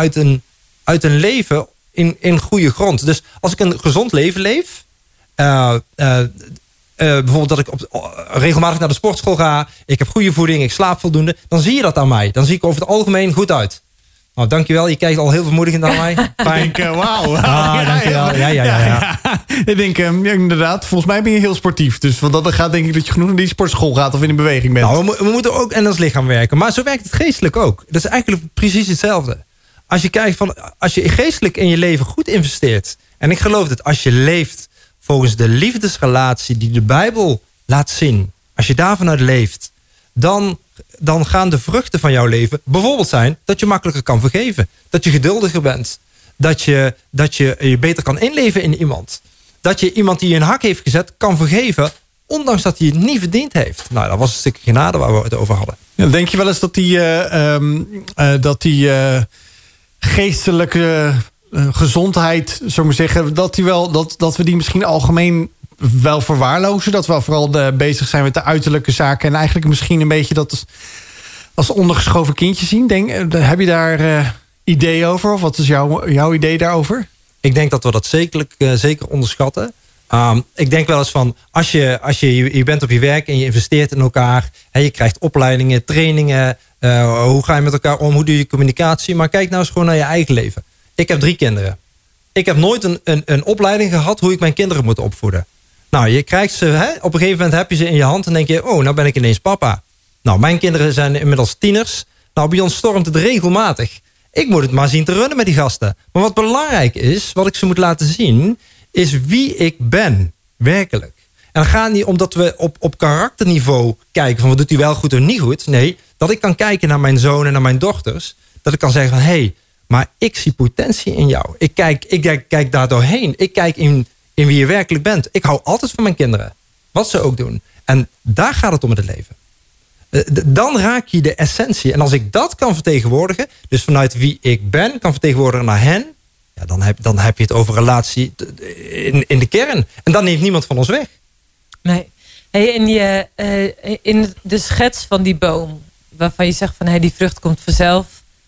uit een leven in goede grond. Dus als ik een gezond leven leef, bijvoorbeeld dat ik regelmatig naar de sportschool ga, ik heb goede voeding, ik slaap voldoende, dan zie je dat aan mij. Dan zie ik over het algemeen goed uit. Nou, dankjewel. Je kijkt al heel vermoedigend naar mij. Fijn. Ik denk, wauw. Dankjewel. Ja. Ik denk, inderdaad, volgens mij ben je heel sportief. Dus want dat gaat denk ik dat je genoeg naar die sportschool gaat of in de beweging bent. Nou, we moeten ook aan ons lichaam werken. Maar zo werkt het geestelijk ook. Dat is eigenlijk precies hetzelfde. Als je kijkt van, als je geestelijk in je leven goed investeert. En ik geloof dat als je leeft volgens de liefdesrelatie die de Bijbel laat zien. Als je daar vanuit leeft, dan gaan de vruchten van jouw leven bijvoorbeeld zijn dat je makkelijker kan vergeven. Dat je geduldiger bent. Dat je je beter kan inleven in iemand. Dat je iemand die je een hak heeft gezet kan vergeven, ondanks dat hij het niet verdiend heeft. Nou, dat was een stukje genade waar we het over hadden. Ja, denk je wel eens dat die geestelijke gezondheid, zullen we zeggen, dat we die misschien algemeen wel verwaarlozen, dat we vooral bezig zijn met de uiterlijke zaken en eigenlijk misschien een beetje dat als ondergeschoven kindje zien? Heb je daar ideeën over? Of wat is jouw idee daarover? Ik denk dat we dat zeker onderschatten. Ik denk wel eens van, als je bent op je werk en je investeert in elkaar, en je krijgt opleidingen, trainingen, hoe ga je met elkaar om, hoe doe je communicatie? Maar kijk nou eens gewoon naar je eigen leven. Ik heb 3 kinderen. Ik heb nooit een opleiding gehad hoe ik mijn kinderen moet opvoeden. Nou, je krijgt ze, hè? Op een gegeven moment heb je ze in je hand en denk je, oh, nou ben ik ineens papa. Nou, mijn kinderen zijn inmiddels tieners. Nou, bij ons stormt het regelmatig. Ik moet het maar zien te runnen met die gasten. Maar wat belangrijk is, wat ik ze moet laten zien, is wie ik ben, werkelijk. En dan gaat het niet omdat we op karakterniveau kijken van wat doet hij wel goed of niet goed. Nee, dat ik kan kijken naar mijn zoon en naar mijn dochters. Dat ik kan zeggen van, hé, maar ik zie potentie in jou. Ik kijk daar doorheen. Ik kijk in wie je werkelijk bent. Ik hou altijd van mijn kinderen. Wat ze ook doen. En daar gaat het om in het leven. Dan raak je de essentie. En als ik dat kan vertegenwoordigen, dus vanuit wie ik ben, kan vertegenwoordigen naar hen, ja, dan heb je het over relatie in de kern. En dan neemt niemand van ons weg. Nee. Hey, en in de schets van die boom, waarvan je zegt van hey, die vrucht komt vanzelf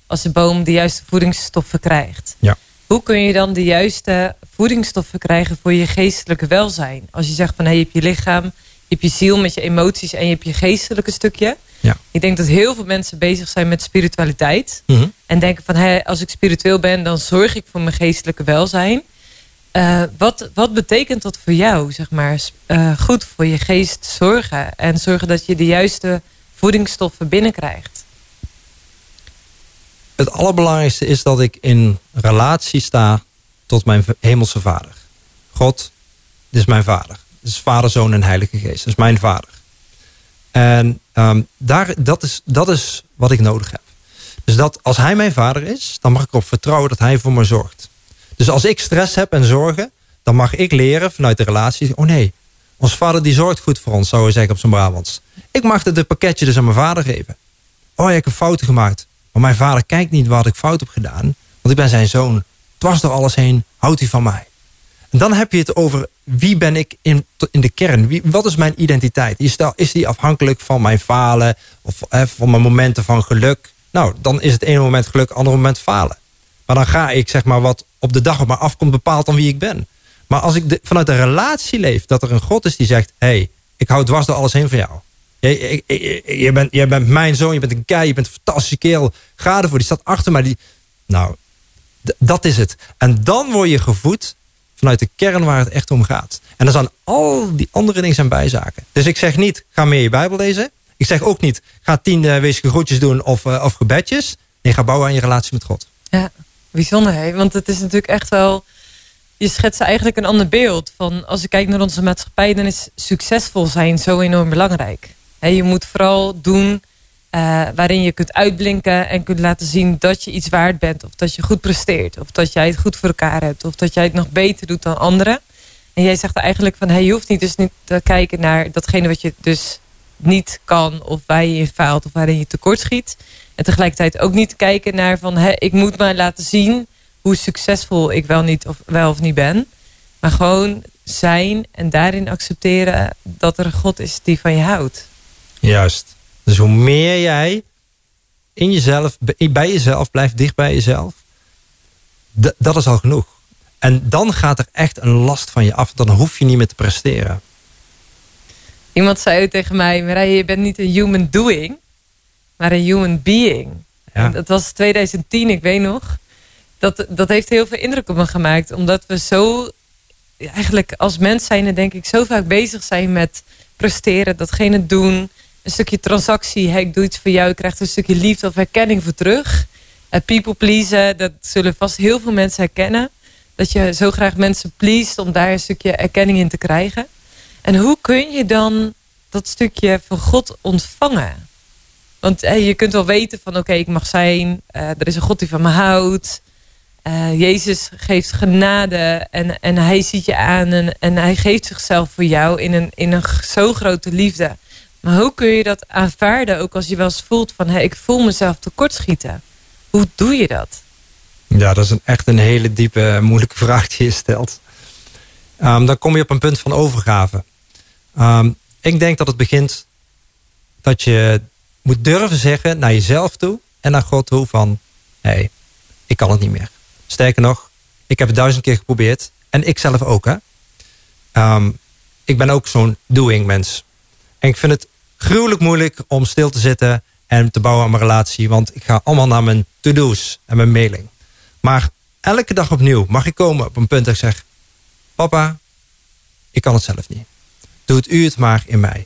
als de boom de juiste voedingsstoffen krijgt. Ja. Hoe kun je dan de juiste voedingsstoffen krijgen voor je geestelijke welzijn? Als je zegt van hey, je hebt je lichaam, je hebt je ziel met je emoties en je hebt je geestelijke stukje. Ja. Ik denk dat heel veel mensen bezig zijn met spiritualiteit. Mm-hmm. En denken van, hé, als ik spiritueel ben, dan zorg ik voor mijn geestelijke welzijn. Wat betekent dat voor jou, zeg maar? Goed voor je geest zorgen. En zorgen dat je de juiste voedingsstoffen binnenkrijgt. Het allerbelangrijkste is dat ik in relatie sta tot mijn hemelse vader. God, dit is mijn vader. Dus Vader, Zoon en Heilige Geest. Dat is mijn vader. En dat is wat ik nodig heb. Dus dat als hij mijn vader is, dan mag ik erop vertrouwen dat hij voor me zorgt. Dus als ik stress heb en zorgen, dan mag ik leren vanuit de relatie. Oh nee, ons vader die zorgt goed voor ons, zou hij zeggen op zijn Brabants. Ik mag het pakketje dus aan mijn vader geven. Oh ja, ik heb fouten gemaakt. Maar mijn vader kijkt niet waar ik fout heb gedaan. Want ik ben zijn zoon. Dwars door alles heen, houdt hij van mij. En dan heb je het over wie ben ik in de kern. Wat is mijn identiteit? Is die afhankelijk van mijn falen of van mijn momenten van geluk? Nou, dan is het ene moment geluk, het andere moment falen. Maar dan ga ik, zeg maar, wat op de dag op mij afkomt bepaalt dan wie ik ben. Maar als ik vanuit de relatie leef, dat er een God is die zegt, hey, ik hou dwars door alles heen van jou. Je bent mijn zoon, je bent een kei, je bent een fantastische kerel. Ga ervoor, die staat achter mij. Nou, dat is het. En dan word je gevoed vanuit de kern waar het echt om gaat. En er zijn al die andere dingen en bijzaken. Dus ik zeg niet, ga meer je Bijbel lezen. Ik zeg ook niet, ga 10 wezenlijke groetjes doen of gebedjes. Nee, ga bouwen aan je relatie met God. Ja, bijzonder hè. Want het is natuurlijk echt wel, je schetst eigenlijk een ander beeld. Van als ik kijk naar onze maatschappij, dan is succesvol zijn zo enorm belangrijk. He, je moet vooral doen waarin je kunt uitblinken en kunt laten zien dat je iets waard bent. Of dat je goed presteert. Of dat jij het goed voor elkaar hebt. Of dat jij het nog beter doet dan anderen. En jij zegt eigenlijk van hey, je hoeft niet te kijken naar datgene wat je dus niet kan. Of waar je in faalt of waarin je tekortschiet. En tegelijkertijd ook niet kijken naar van hey, ik moet maar laten zien hoe succesvol ik wel of niet ben. Maar gewoon zijn en daarin accepteren dat er een God is die van je houdt. Juist. Dus hoe meer jij in jezelf, bij jezelf blijft, dicht bij jezelf, dat is al genoeg. En dan gaat er echt een last van je af. Dan hoef je niet meer te presteren. Iemand zei tegen mij, Marije, je bent niet een human doing, maar een human being. Ja. En dat was 2010, ik weet nog. Dat heeft heel veel indruk op me gemaakt. Omdat we zo, eigenlijk als mens zijnde denk ik, zo vaak bezig zijn met presteren, datgene doen, een stukje transactie. Hey, ik doe iets voor jou, je krijgt een stukje liefde of herkenning voor terug. People pleasen, dat zullen vast heel veel mensen herkennen. Dat je zo graag mensen pleest om daar een stukje erkenning in te krijgen. En hoe kun je dan dat stukje van God ontvangen? Want hey, je kunt wel weten van oké, ik mag zijn. Er is een God die van me houdt. Jezus geeft genade en hij ziet je aan en hij geeft zichzelf voor jou in een zo grote liefde. Maar hoe kun je dat aanvaarden, ook als je wel eens voelt van hey, ik voel mezelf tekortschieten. Hoe doe je dat? Ja, dat is echt een hele diepe, moeilijke vraag die je stelt. Dan kom je op een punt van overgave. Ik denk dat het begint dat je moet durven zeggen naar jezelf toe en naar God toe van hey, ik kan het niet meer. Sterker nog, ik heb het 1000 keer geprobeerd. En ik zelf ook. Hè? Ik ben ook zo'n doing mens. En ik vind het gruwelijk moeilijk om stil te zitten en te bouwen aan mijn relatie. Want ik ga allemaal naar mijn to-do's en mijn mailing. Maar elke dag opnieuw mag ik komen op een punt dat ik zeg, papa, ik kan het zelf niet. doet u het maar in mij.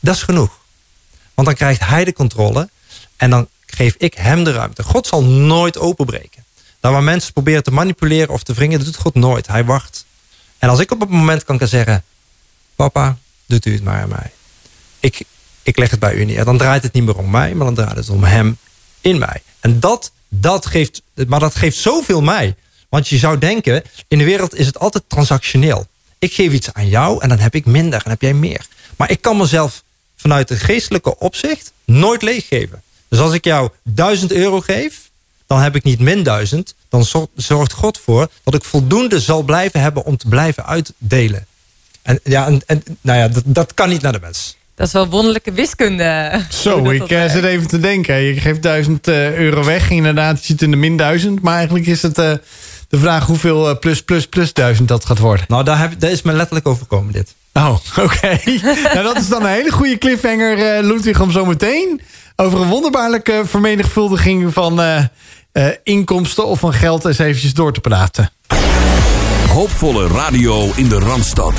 Dat is genoeg. Want dan krijgt hij de controle en dan geef ik hem de ruimte. God zal nooit openbreken. Daar waar mensen proberen te manipuleren of te wringen, dat doet God nooit. Hij wacht. En als ik op het moment kan zeggen, papa, doet u het maar aan mij. Ik leg het bij u neer. Dan draait het niet meer om mij, maar dan draait het om hem in mij. En dat geeft zoveel mij. Want je zou denken, in de wereld is het altijd transactioneel. Ik geef iets aan jou en dan heb ik minder en heb jij meer. Maar ik kan mezelf vanuit het geestelijke opzicht nooit leeggeven. Dus als ik jou 1.000 euro geef, dan heb ik niet -1.000. Dan zorgt God voor dat ik voldoende zal blijven hebben om te blijven uitdelen. Dat kan niet naar de mens. Dat is wel wonderlijke wiskunde. Zo, ik zit even te denken. Je geeft 1.000 euro weg. Inderdaad, je zit in de -1.000. Maar eigenlijk is het de vraag hoeveel plus 1.000 dat gaat worden. Nou, daar is me letterlijk overkomen dit. Oh, oké. Nou, dat is dan een hele goede cliffhanger, Ludwig, om zo meteen over een wonderbaarlijke vermenigvuldiging van inkomsten of van geld eens eventjes door te praten. Hoopvolle radio in de Randstad.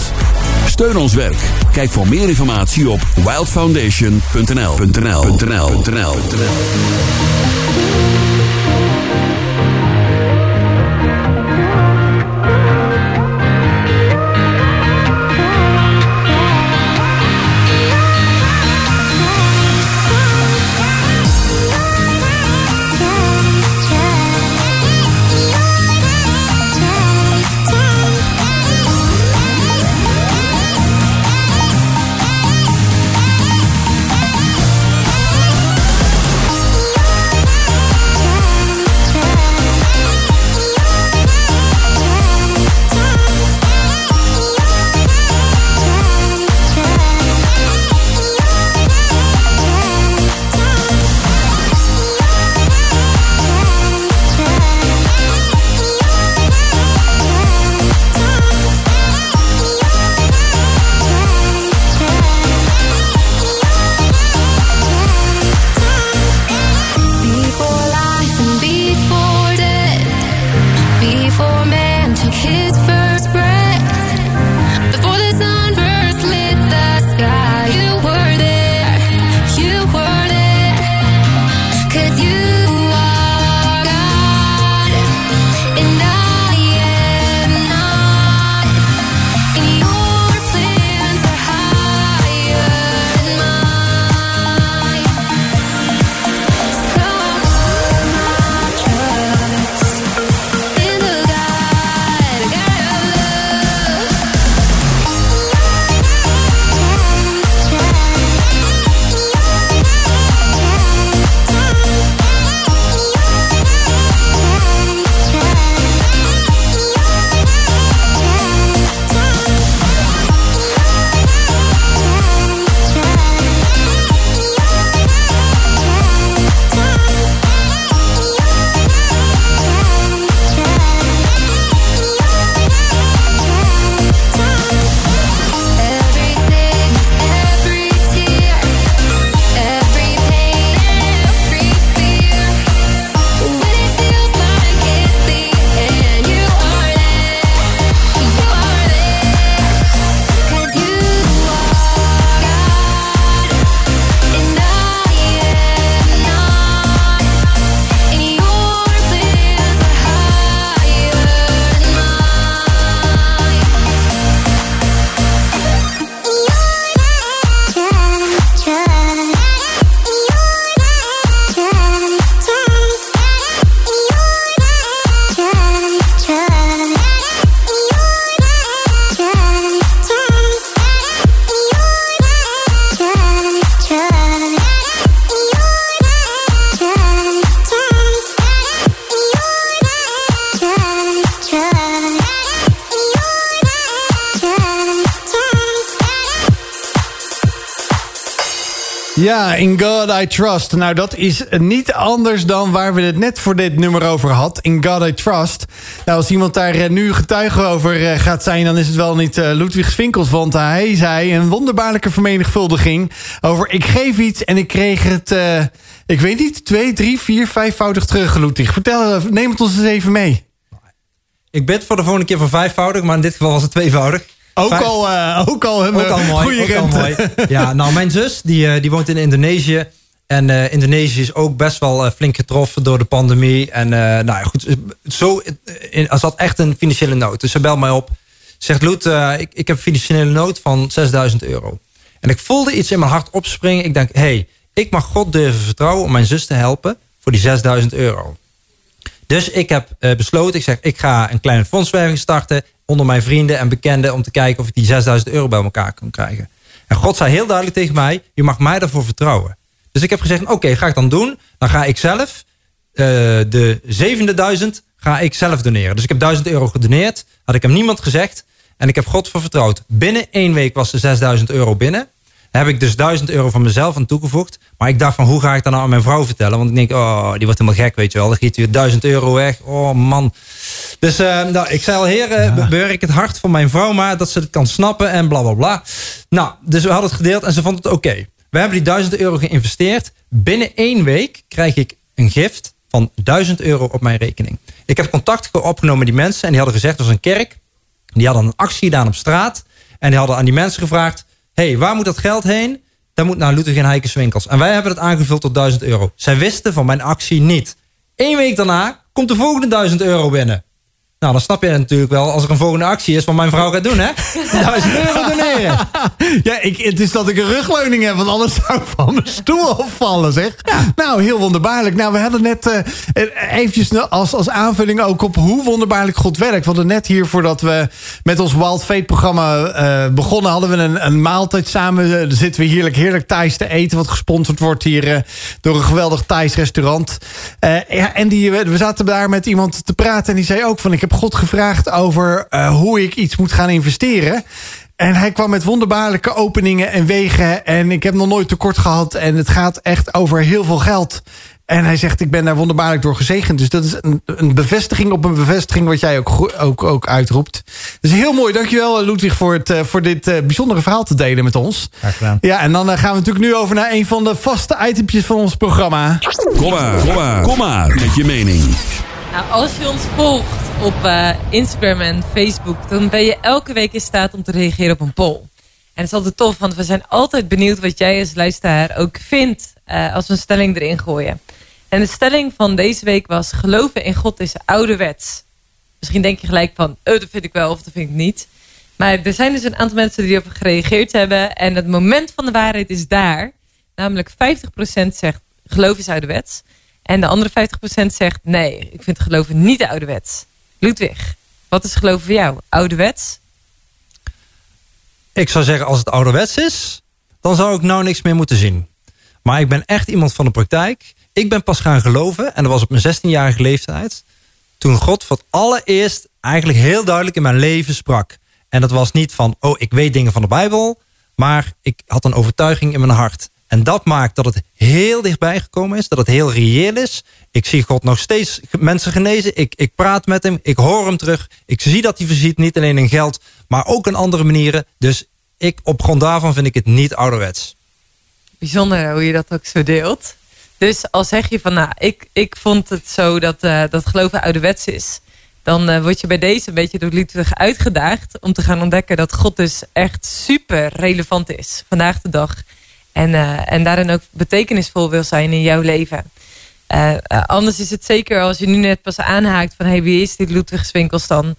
Steun ons werk. Kijk voor meer informatie op wildfoundation.nl. Ja, in God I Trust. Nou, dat is niet anders dan waar we het net voor dit nummer over hadden. In God I Trust. Nou, als iemand daar nu getuige over gaat zijn, dan is het wel niet Ludwig Swinkels. Want hij zei een wonderbaarlijke vermenigvuldiging over ik geef iets en ik kreeg het, ik weet niet, 2, 3, 4, 5-voudig terug, Ludwig. Vertel, neem het ons eens even mee. Ik bid voor de volgende keer voor 5-voudig, maar in dit geval was het 2-voudig. Ook al mooi. Ja, nou, mijn zus die woont in Indonesië. En Indonesië is ook best wel flink getroffen door de pandemie. En nou goed, zo zat echt een financiële nood. Dus ze belt mij op. Zegt, Loet, ik heb financiële nood van €6.000. En ik voelde iets in mijn hart opspringen. Ik denk, hey, ik mag God durven vertrouwen om mijn zus te helpen voor die €6.000. Dus ik heb besloten, ik zeg, ik ga een kleine fondswerving starten onder mijn vrienden en bekenden om te kijken of ik die €6.000 bij elkaar kan krijgen. En God zei heel duidelijk tegen mij, je mag mij daarvoor vertrouwen. Dus ik heb gezegd, oké, ga ik dan doen. Dan ga ik zelf de €7.000 ga ik zelf doneren. Dus ik heb €1.000 gedoneerd. Had ik hem niemand gezegd. En ik heb God voor vertrouwd. Binnen 1 week was de €6.000 binnen. Daar heb ik dus €1.000 van mezelf aan toegevoegd. Maar ik dacht van, hoe ga ik dat nou aan mijn vrouw vertellen? Want ik denk, die wordt helemaal gek, weet je wel. Dan giet weer €1.000 weg. Oh man. Dus ik zei al, heren, beur ik het hart van mijn vrouw maar. Dat ze het kan snappen en bla bla bla. Nou, dus we hadden het gedeeld en ze vond het oké. We hebben die €1.000 geïnvesteerd. Binnen 1 week krijg ik een gift van €1.000 op mijn rekening. Ik heb contact opgenomen met die mensen. En die hadden gezegd, dat was een kerk. Die hadden een actie gedaan op straat. En die hadden aan die mensen gevraagd. Hey, waar moet dat geld heen? Dat moet naar Ludwig en Heike Swinkels. En wij hebben het aangevuld tot €1.000. Zij wisten van mijn actie niet. 1 week daarna komt de volgende €1.000 binnen. Nou, dan snap je natuurlijk wel, als er een volgende actie is, wat mijn vrouw gaat doen, hè? €1.000 doneren. Ja, het is dat ik een rugleuning heb, want anders zou ik van mijn stoel afvallen, zeg. Ja. Nou, heel wonderbaarlijk. Nou, we hadden net eventjes als aanvulling ook op hoe wonderbaarlijk God werkt. We hadden net hier, voordat we met ons Wild Faith programma begonnen, hadden we een maaltijd samen. Dan zitten we heerlijk Thais te eten, wat gesponsord wordt hier door een geweldig Thais restaurant. We zaten daar met iemand te praten en die zei ook van, ik heb God gevraagd over hoe ik iets moet gaan investeren. En hij kwam met wonderbaarlijke openingen en wegen. En ik heb nog nooit tekort gehad. En het gaat echt over heel veel geld. En hij zegt, ik ben daar wonderbaarlijk door gezegend. Dus dat is een bevestiging op een bevestiging, wat jij ook uitroept. Dus heel mooi. Dankjewel, Ludwig, voor dit bijzondere verhaal te delen met ons. Graag gedaan. Ja, en dan gaan we natuurlijk nu over naar een van de vaste itempjes van ons programma. Kom maar, met je mening. Nou, als je ons volgt op Instagram en Facebook, dan ben je elke week in staat om te reageren op een poll. En dat is altijd tof, want we zijn altijd benieuwd wat jij als luisteraar ook vindt als we een stelling erin gooien. En de stelling van deze week was, geloven in God is ouderwets. Misschien denk je gelijk van, dat vind ik wel of dat vind ik niet. Maar er zijn dus een aantal mensen die erop gereageerd hebben. En het moment van de waarheid is daar. Namelijk 50% zegt, geloof is ouderwets. En de andere 50% zegt, nee, ik vind geloven niet ouderwets. Ludwig, wat is geloof voor jou? Ouderwets? Ik zou zeggen, als het ouderwets is, dan zou ik nou niks meer moeten zien. Maar ik ben echt iemand van de praktijk. Ik ben pas gaan geloven, en dat was op mijn 16-jarige leeftijd, toen God voor het allereerst eigenlijk heel duidelijk in mijn leven sprak. En dat was niet van, ik weet dingen van de Bijbel, maar ik had een overtuiging in mijn hart. En dat maakt dat het heel dichtbij gekomen is. Dat het heel reëel is. Ik zie God nog steeds mensen genezen. Ik praat met hem. Ik hoor hem terug. Ik zie dat hij voorziet. Niet alleen in geld, maar ook in andere manieren. Dus op grond daarvan vind ik het niet ouderwets. Bijzonder hoe je dat ook zo deelt. Dus al zeg je van, nou, ik vond het zo dat geloven ouderwets is. Dan word je bij deze een beetje door Ludwig uitgedaagd. Om te gaan ontdekken dat God dus echt super relevant is. Vandaag de dag. En daarin ook betekenisvol wil zijn in jouw leven. Anders is het zeker als je nu net pas aanhaakt van, hey, wie is dit Ludwig Swinkels dan?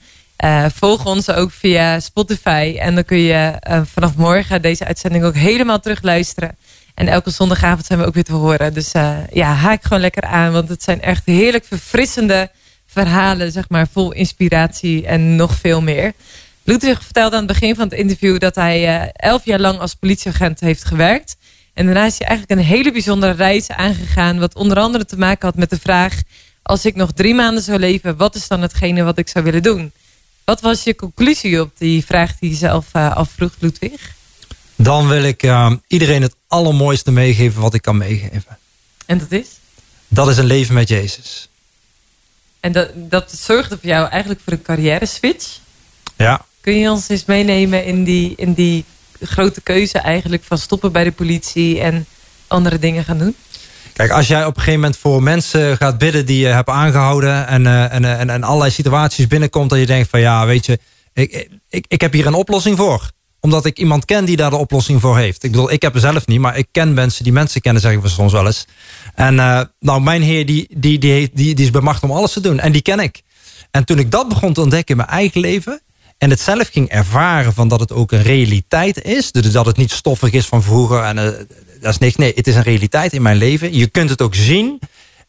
Volg ons ook via Spotify. En dan kun je vanaf morgen deze uitzending ook helemaal terugluisteren. En elke zondagavond zijn we ook weer te horen. Dus haak gewoon lekker aan. Want het zijn echt heerlijk verfrissende verhalen, zeg maar, vol inspiratie en nog veel meer. Ludwig vertelde aan het begin van het interview dat hij 11 jaar lang als politieagent heeft gewerkt. En daarna is hij eigenlijk een hele bijzondere reis aangegaan, wat onder andere te maken had met de vraag, als ik nog 3 maanden zou leven, wat is dan hetgene wat ik zou willen doen? Wat was je conclusie op die vraag die je zelf afvroeg, Ludwig? Dan wil ik iedereen het allermooiste meegeven wat ik kan meegeven. En dat is? Dat is een leven met Jezus. En dat zorgde voor jou eigenlijk voor een carrière switch? Ja. Kun je ons eens meenemen in die grote keuze eigenlijk van stoppen bij de politie en andere dingen gaan doen? Kijk, als jij op een gegeven moment voor mensen gaat bidden die je hebt aangehouden en allerlei situaties binnenkomt, dat je denkt van, ja, weet je, Ik heb hier een oplossing voor. Omdat ik iemand ken die daar de oplossing voor heeft. Ik bedoel, ik heb er zelf niet, maar ik ken mensen die mensen kennen, zeggen we soms wel eens. En nou, mijn heer die is bemacht om alles te doen. En die ken ik. En toen ik dat begon te ontdekken in mijn eigen leven, en het zelf ging ervaren van dat het ook een realiteit is. Dus dat het niet stoffig is van vroeger. En dat is niks. Nee, het is een realiteit in mijn leven. Je kunt het ook zien.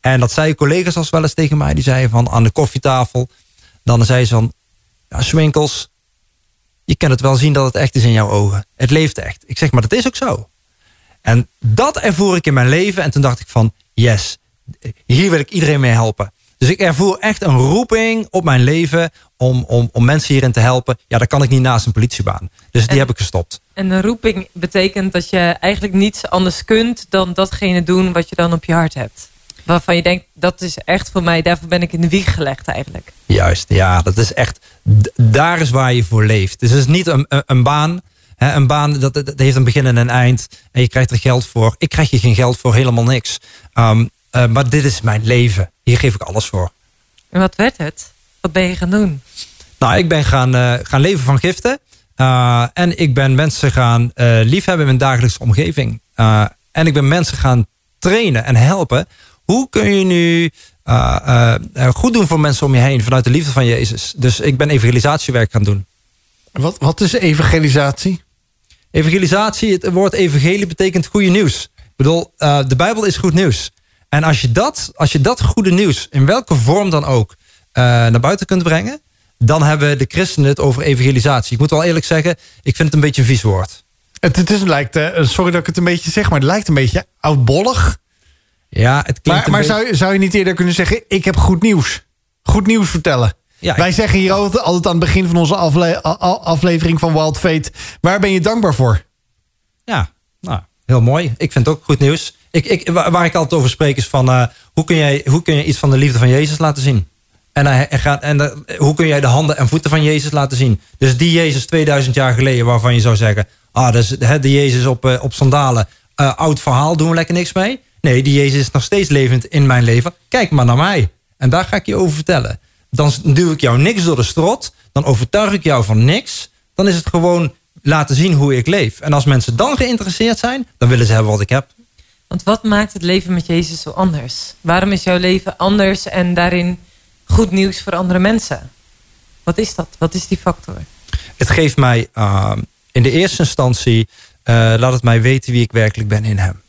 En dat zeiden collega's als wel eens tegen mij. Die zeiden van aan de koffietafel. Dan zei ze van, ja, Swinkels, je kan het wel zien dat het echt is in jouw ogen. Het leeft echt. Ik zeg, maar dat is ook zo. En dat ervoer ik in mijn leven. En toen dacht ik van, yes, hier wil ik iedereen mee helpen. Dus ik ervoer echt een roeping op mijn leven om mensen hierin te helpen. Ja, dat kan ik niet naast een politiebaan. Dus die heb ik gestopt. En een roeping betekent dat je eigenlijk niets anders kunt dan datgene doen wat je dan op je hart hebt. Waarvan je denkt, dat is echt voor mij, daarvoor ben ik in de wieg gelegd eigenlijk. Juist, ja, dat is echt, daar is waar je voor leeft. Dus het is niet een baan. Hè, een baan, dat heeft een begin en een eind. En je krijgt er geld voor. Ik krijg hier geen geld voor, helemaal niks. Maar dit is mijn leven. Hier geef ik alles voor. En wat werd het? Wat ben je gaan doen? Nou, ik ben gaan leven van giften. En ik ben mensen gaan liefhebben in mijn dagelijkse omgeving. En ik ben mensen gaan trainen en helpen. Hoe kun je nu goed doen voor mensen om je heen vanuit de liefde van Jezus? Dus ik ben evangelisatiewerk gaan doen. Wat is evangelisatie? Evangelisatie, het woord evangelie betekent goede nieuws. Ik bedoel, de Bijbel is goed nieuws. En als je dat goede nieuws in welke vorm dan ook naar buiten kunt brengen, dan hebben de christenen het over evangelisatie. Ik moet wel eerlijk zeggen, ik vind het een beetje een vies woord. Sorry dat ik het een beetje zeg, maar het lijkt een beetje oudbollig. Ja, het klinkt maar beetje... zou je niet eerder kunnen zeggen, ik heb goed nieuws. Goed nieuws vertellen. Ja, wij zeggen hier altijd aan het begin van onze aflevering van Wild Faith, waar ben je dankbaar voor? Ja, nou, heel mooi. Ik vind het ook goed nieuws. Waar ik altijd over spreek is van, hoe kun je iets van de liefde van Jezus laten zien? Hoe kun jij de handen en voeten van Jezus laten zien? Dus die Jezus 2000 jaar geleden waarvan je zou zeggen, de Jezus op sandalen, oud verhaal, doen we lekker niks mee. Nee, die Jezus is nog steeds levend in mijn leven. Kijk maar naar mij. En daar ga ik je over vertellen. Dan duw ik jou niks door de strot. Dan overtuig ik jou van niks. Dan is het gewoon laten zien hoe ik leef. En als mensen dan geïnteresseerd zijn, dan willen ze hebben wat ik heb. Want wat maakt het leven met Jezus zo anders? Waarom is jouw leven anders en daarin goed nieuws voor andere mensen? Wat is dat? Wat is die factor? Het geeft mij in de eerste instantie... laat het mij weten wie ik werkelijk ben in hem.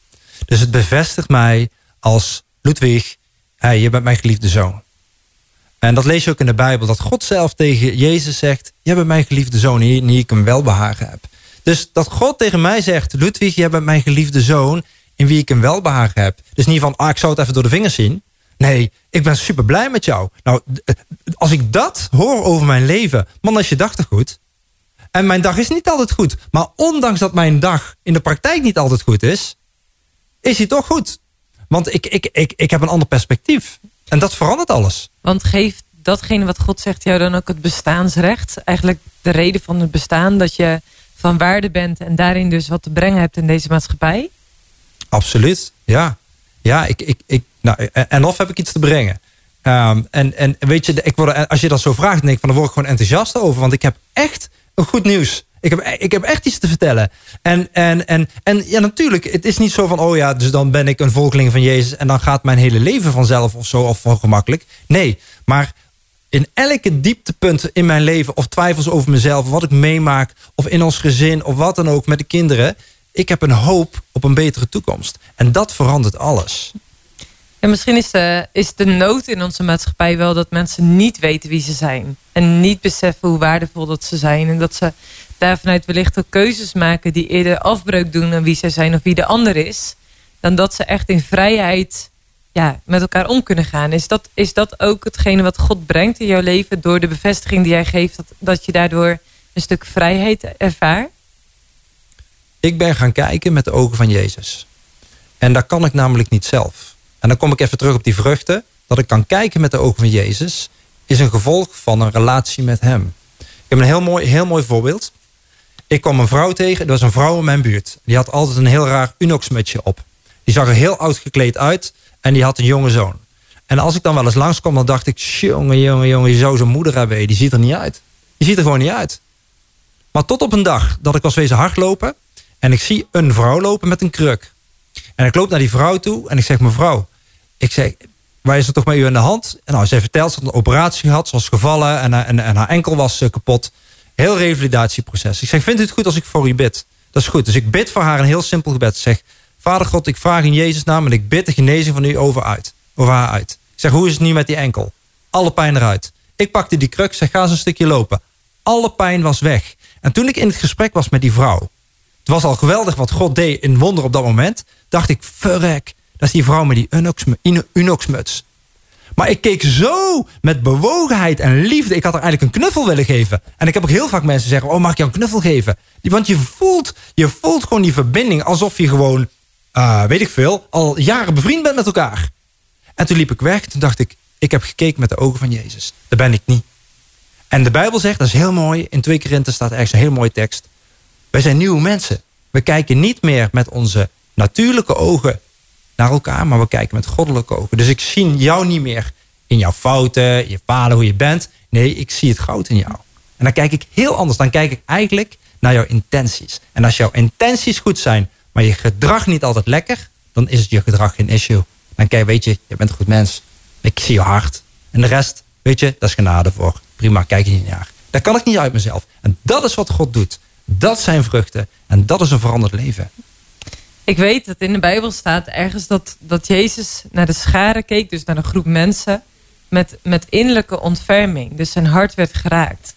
Dus het bevestigt mij als Ludwig, hey, je bent mijn geliefde zoon. En dat lees je ook in de Bijbel. Dat God zelf tegen Jezus zegt, jij bent mijn geliefde zoon in wie ik hem welbehagen heb. Dus dat God tegen mij zegt, Ludwig, jij bent mijn geliefde zoon in wie ik hem welbehagen heb. Dus niet van, ik zou het even door de vingers zien. Nee, ik ben super blij met jou. Nou, als ik dat hoor over mijn leven, man, als je dag toch goed. En mijn dag is niet altijd goed. Maar ondanks dat mijn dag in de praktijk niet altijd goed is hij toch goed. Want ik heb een ander perspectief. En dat verandert alles. Want geeft datgene wat God zegt jou dan ook het bestaansrecht? Eigenlijk de reden van het bestaan, dat je van waarde bent en daarin dus wat te brengen hebt in deze maatschappij? Absoluut, ja. Ja, of heb ik iets te brengen. En weet je, als je dat zo vraagt, denk ik van, dan word ik gewoon enthousiast over. Want ik heb echt een goed nieuws. Ik heb echt iets te vertellen. En ja, natuurlijk, het is niet zo van, dus dan ben ik een volkeling van Jezus en dan gaat mijn hele leven vanzelf of zo, of van gemakkelijk. Nee, maar in elke dieptepunt in mijn leven, of twijfels over mezelf, wat ik meemaak, of in ons gezin, of wat dan ook met de kinderen, ik heb een hoop op een betere toekomst. En dat verandert alles. En misschien is de nood in onze maatschappij wel dat mensen niet weten wie ze zijn. En niet beseffen hoe waardevol dat ze zijn. En dat ze daarvanuit wellicht ook keuzes maken die eerder afbreuk doen aan wie zij zijn of wie de ander is. Dan dat ze echt in vrijheid met elkaar om kunnen gaan. Is dat ook hetgene wat God brengt in jouw leven door de bevestiging die jij geeft? Dat je daardoor een stuk vrijheid ervaart? Ik ben gaan kijken met de ogen van Jezus. En dat kan ik namelijk niet zelf. En dan kom ik even terug op die vruchten. Dat ik kan kijken met de ogen van Jezus is een gevolg van een relatie met hem. Ik heb een heel mooi voorbeeld. Ik kwam een vrouw tegen. Er was een vrouw in mijn buurt. Die had altijd een heel raar unox-mutsje op. Die zag er heel oud gekleed uit. En die had een jonge zoon. En als ik dan wel eens langskwam, dan dacht ik, jongen, je zou zo'n moeder hebben. Die ziet er niet uit. Je ziet er gewoon niet uit. Maar tot op een dag dat ik was wezen hardlopen en ik zie een vrouw lopen met een kruk. En ik loop naar die vrouw toe en ik zeg, mevrouw, ik zeg, waar is er toch met u aan de hand? En nou, zij vertelt, ze had een operatie gehad, ze was gevallen en haar enkel was kapot. Heel revalidatieproces. Ik zeg, vindt u het goed als ik voor u bid? Dat is goed. Dus ik bid voor haar een heel simpel gebed. Ik zeg, Vader God, ik vraag in Jezus' naam en ik bid de genezing van u over haar uit. Ik zeg, hoe is het nu met die enkel? Alle pijn eruit. Ik pakte die kruk, zeg, ga eens een stukje lopen. Alle pijn was weg. En toen ik in het gesprek was met die vrouw, het was al geweldig wat God deed in wonder op dat moment, dacht ik, verrek, dat is die vrouw met die unoxmuts. Maar ik keek zo met bewogenheid en liefde. Ik had haar eigenlijk een knuffel willen geven. En ik heb ook heel vaak mensen zeggen, oh, mag ik jou een knuffel geven? Want je voelt gewoon die verbinding alsof je gewoon, weet ik veel, al jaren bevriend bent met elkaar. En toen liep ik weg. Toen dacht ik, ik heb gekeken met de ogen van Jezus. Dat ben ik niet. En de Bijbel zegt, dat is heel mooi. In 2 Korinthe staat ergens een heel mooie tekst. Wij zijn nieuwe mensen. We kijken niet meer met onze natuurlijke ogen naar elkaar, maar we kijken met goddelijke ogen. Dus ik zie jou niet meer in jouw fouten, je falen, hoe je bent. Nee, ik zie het goud in jou. En dan kijk ik heel anders. Dan kijk ik eigenlijk naar jouw intenties. En als jouw intenties goed zijn, maar je gedrag niet altijd lekker, dan is het je gedrag geen issue. Dan kijk, weet je, je bent een goed mens. Ik zie je hart. En de rest, weet je, dat is genade voor. Prima, kijk je niet naar. Daar kan ik niet uit mezelf. En dat is wat God doet. Dat zijn vruchten. En dat is een veranderd leven. Ik weet dat in de Bijbel staat ergens dat Jezus naar de schare keek. Dus naar een groep mensen met innerlijke ontferming. Dus zijn hart werd geraakt.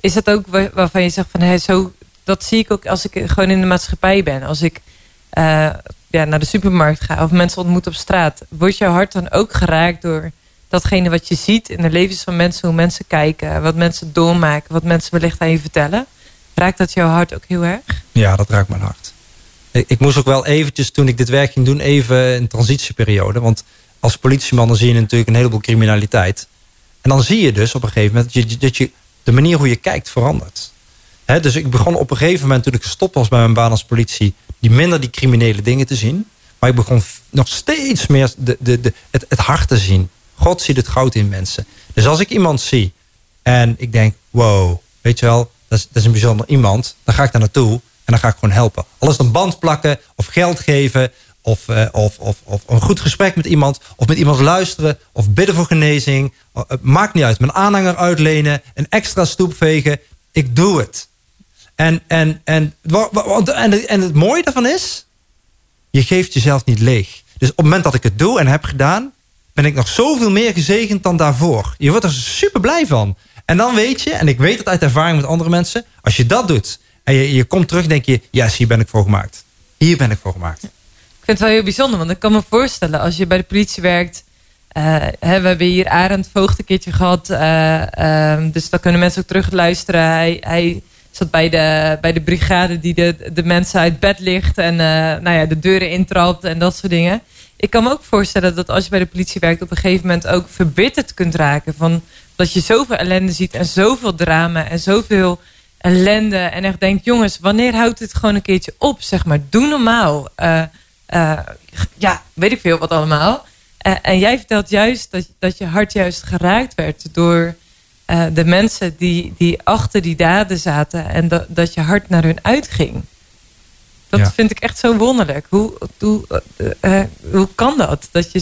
Is dat ook waarvan je zegt van, hé, zo, dat zie ik ook als ik gewoon in de maatschappij ben. Als ik naar de supermarkt ga of mensen ontmoet op straat. Wordt jouw hart dan ook geraakt door datgene wat je ziet in de levens van mensen. Hoe mensen kijken, wat mensen doormaken, wat mensen wellicht aan je vertellen. Raakt dat jouw hart ook heel erg? Ja, dat raakt mijn hart. Ik moest ook wel eventjes, toen ik dit werk ging doen, even een transitieperiode. Want als politieman dan zie je natuurlijk een heleboel criminaliteit. En dan zie je dus op een gegeven moment dat je de manier hoe je kijkt verandert. He, dus ik begon op een gegeven moment, toen ik gestopt was bij mijn baan als politie, minder die criminele dingen te zien. Maar ik begon nog steeds meer het hart te zien. God ziet het goud in mensen. Dus als ik iemand zie en ik denk, wow, weet je wel, dat is een bijzonder iemand. Dan ga ik daar naartoe. En dan ga ik gewoon helpen. Al is het een band plakken of geld geven of een goed gesprek met iemand of met iemand luisteren of bidden voor genezing. Maakt niet uit. Mijn aanhanger uitlenen, een extra stoep vegen. Ik doe het. En het mooie daarvan is, je geeft jezelf niet leeg. Dus op het moment dat ik het doe en heb gedaan, ben ik nog zoveel meer gezegend dan daarvoor. Je wordt er super blij van. En dan weet je, en ik weet het uit ervaring met andere mensen, als je dat doet en je komt terug en denk je, yes, hier ben ik voor gemaakt. Hier ben ik voor gemaakt. Ik vind het wel heel bijzonder, want ik kan me voorstellen, als je bij de politie werkt, we hebben hier Arend Voogd een keertje gehad. Dus dan kunnen mensen ook terug luisteren. Hij zat bij de brigade die de mensen uit bed ligt en de deuren intrapt en dat soort dingen. Ik kan me ook voorstellen dat als je bij de politie werkt, op een gegeven moment ook verbitterd kunt raken. Van dat je zoveel ellende ziet en zoveel drama en zoveel ellende en echt denkt, jongens, wanneer houdt dit gewoon een keertje op? Zeg maar, doe normaal. Weet ik veel wat allemaal. En jij vertelt juist dat je hart juist geraakt werd door de mensen die achter die daden zaten en dat je hart naar hun uitging. Dat vind ik echt zo wonderlijk. Hoe kan dat? Dat je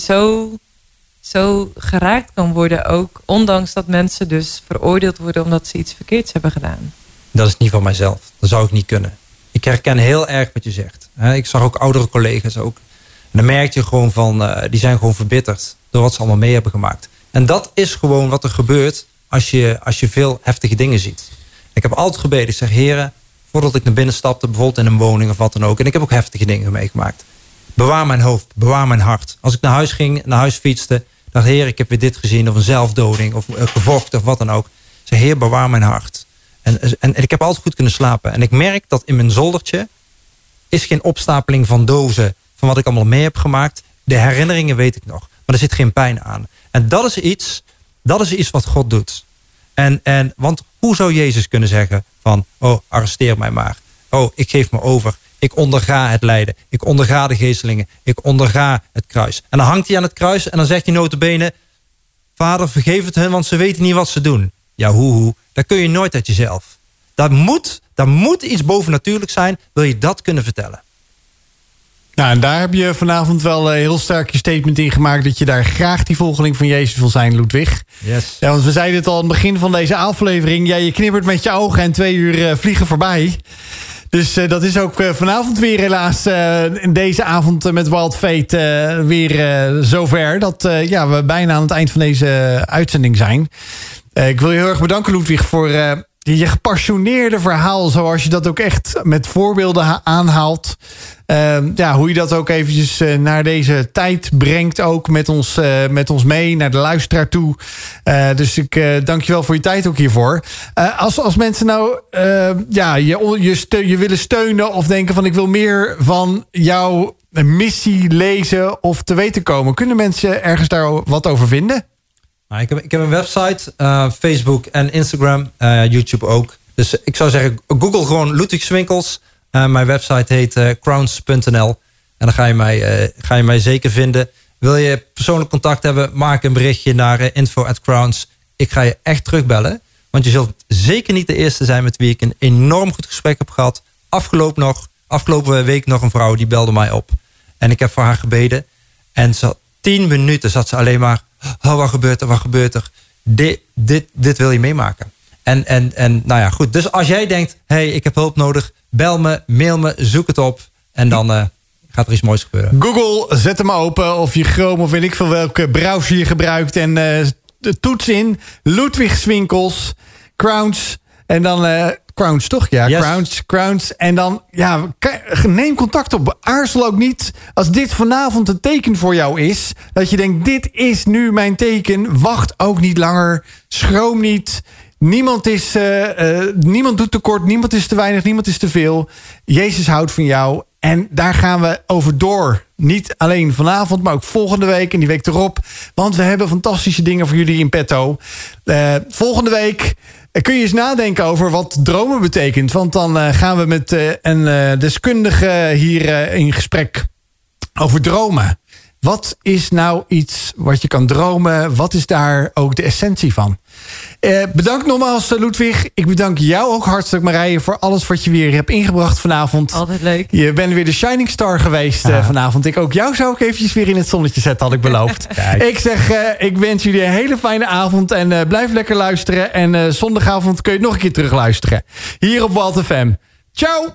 zo geraakt kan worden ook, ondanks dat mensen dus veroordeeld worden omdat ze iets verkeerds hebben gedaan. Dat is niet van mijzelf. Dat zou ik niet kunnen. Ik herken heel erg wat je zegt. Ik zag ook oudere collega's ook. En dan merk je gewoon van, die zijn gewoon verbitterd door wat ze allemaal mee hebben gemaakt. En dat is gewoon wat er gebeurt als je veel heftige dingen ziet. Ik heb altijd gebeden. Ik zeg, heren, voordat ik naar binnen stapte, bijvoorbeeld in een woning of wat dan ook. En ik heb ook heftige dingen meegemaakt. Bewaar mijn hoofd, bewaar mijn hart. Als ik naar huis ging, naar huis fietste, dacht, heer, ik heb weer dit gezien. Of een zelfdoding, of gevocht, of wat dan ook. Ik zeg, heer, bewaar mijn hart. En ik heb altijd goed kunnen slapen. En ik merk dat in mijn zoldertje is geen opstapeling van dozen, van wat ik allemaal mee heb gemaakt. De herinneringen weet ik nog. Maar er zit geen pijn aan. En dat is iets wat God doet. Want hoe zou Jezus kunnen zeggen van, oh, arresteer mij maar. Oh, ik geef me over. Ik onderga het lijden. Ik onderga de geestelingen. Ik onderga het kruis. En dan hangt hij aan het kruis en dan zegt hij nota bene, Vader, vergeef het hen, want ze weten niet wat ze doen. Ja, hoe. Dat kun je nooit uit jezelf. Dat moet iets bovennatuurlijks zijn. Wil je dat kunnen vertellen? Nou, en daar heb je vanavond wel heel sterk je statement in gemaakt dat je daar graag die volgeling van Jezus wil zijn, Ludwig. Yes. Ja, want we zeiden het al aan het begin van deze aflevering. Ja, je knippert met je ogen en 2 uur vliegen voorbij. Dus dat is ook vanavond weer helaas in deze avond met Wild Faith weer zover. Dat ja, we bijna aan het eind van deze uitzending zijn. Ik wil je heel erg bedanken, Ludwig, voor je gepassioneerde verhaal. Zoals je dat ook echt met voorbeelden aanhaalt. Ja, hoe je dat ook eventjes naar deze tijd brengt. Ook met ons mee, naar de luisteraar toe. Dus ik dank je wel voor je tijd ook hiervoor. Als mensen nou ja, je willen steunen of denken van ik wil meer van jouw missie lezen of te weten komen. Kunnen mensen ergens daar wat over vinden? Nou, ik heb een website, Facebook en Instagram, YouTube ook. Dus ik zou zeggen, google gewoon Ludwig Swinkels. Mijn website heet crowns.nl. En dan ga je mij zeker vinden. Wil je persoonlijk contact hebben, maak een berichtje naar info@crowns. Ik ga je echt terugbellen. Want je zult zeker niet de eerste zijn met wie ik een enorm goed gesprek heb gehad. Afgelopen week nog een vrouw die belde mij op. En ik heb voor haar gebeden. En ze had 10 minuten zat ze alleen maar... Oh, wat gebeurt er? Wat gebeurt er? Dit wil je meemaken. En nou ja, goed. Dus als jij denkt, hey, ik heb hulp nodig. Bel me, mail me, zoek het op. En dan gaat er iets moois gebeuren. Google, zet hem open. Of je Chrome of weet ik veel welke browser je gebruikt. En toets in Ludwig Swinkels, Crowns. En dan... Crowns, toch? Ja, yes. Crowns. En dan, ja, neem contact op. Aarzel ook niet. Als dit vanavond een teken voor jou is, dat je denkt, dit is nu mijn teken. Wacht ook niet langer. Schroom niet. Niemand doet tekort. Niemand is te weinig. Niemand is te veel. Jezus houdt van jou. En daar gaan we over door. Niet alleen vanavond, maar ook volgende week en die week erop. Want we hebben fantastische dingen voor jullie in petto. Volgende week... kun je eens nadenken over wat dromen betekent. Want dan gaan we met een deskundige hier in gesprek over dromen. Wat is nou iets wat je kan dromen? Wat is daar ook de essentie van? Bedankt nogmaals, Ludwig. Ik bedank jou ook hartelijk, Marije, voor alles wat je weer hebt ingebracht vanavond. Altijd leuk. Je bent weer de shining star geweest vanavond. Ik ook jou zou ik eventjes weer in het zonnetje zetten, had ik beloofd. Ik zeg, ik wens jullie een hele fijne avond en blijf lekker luisteren. En zondagavond kun je het nog een keer terugluisteren. Hier op Walt FM. Ciao!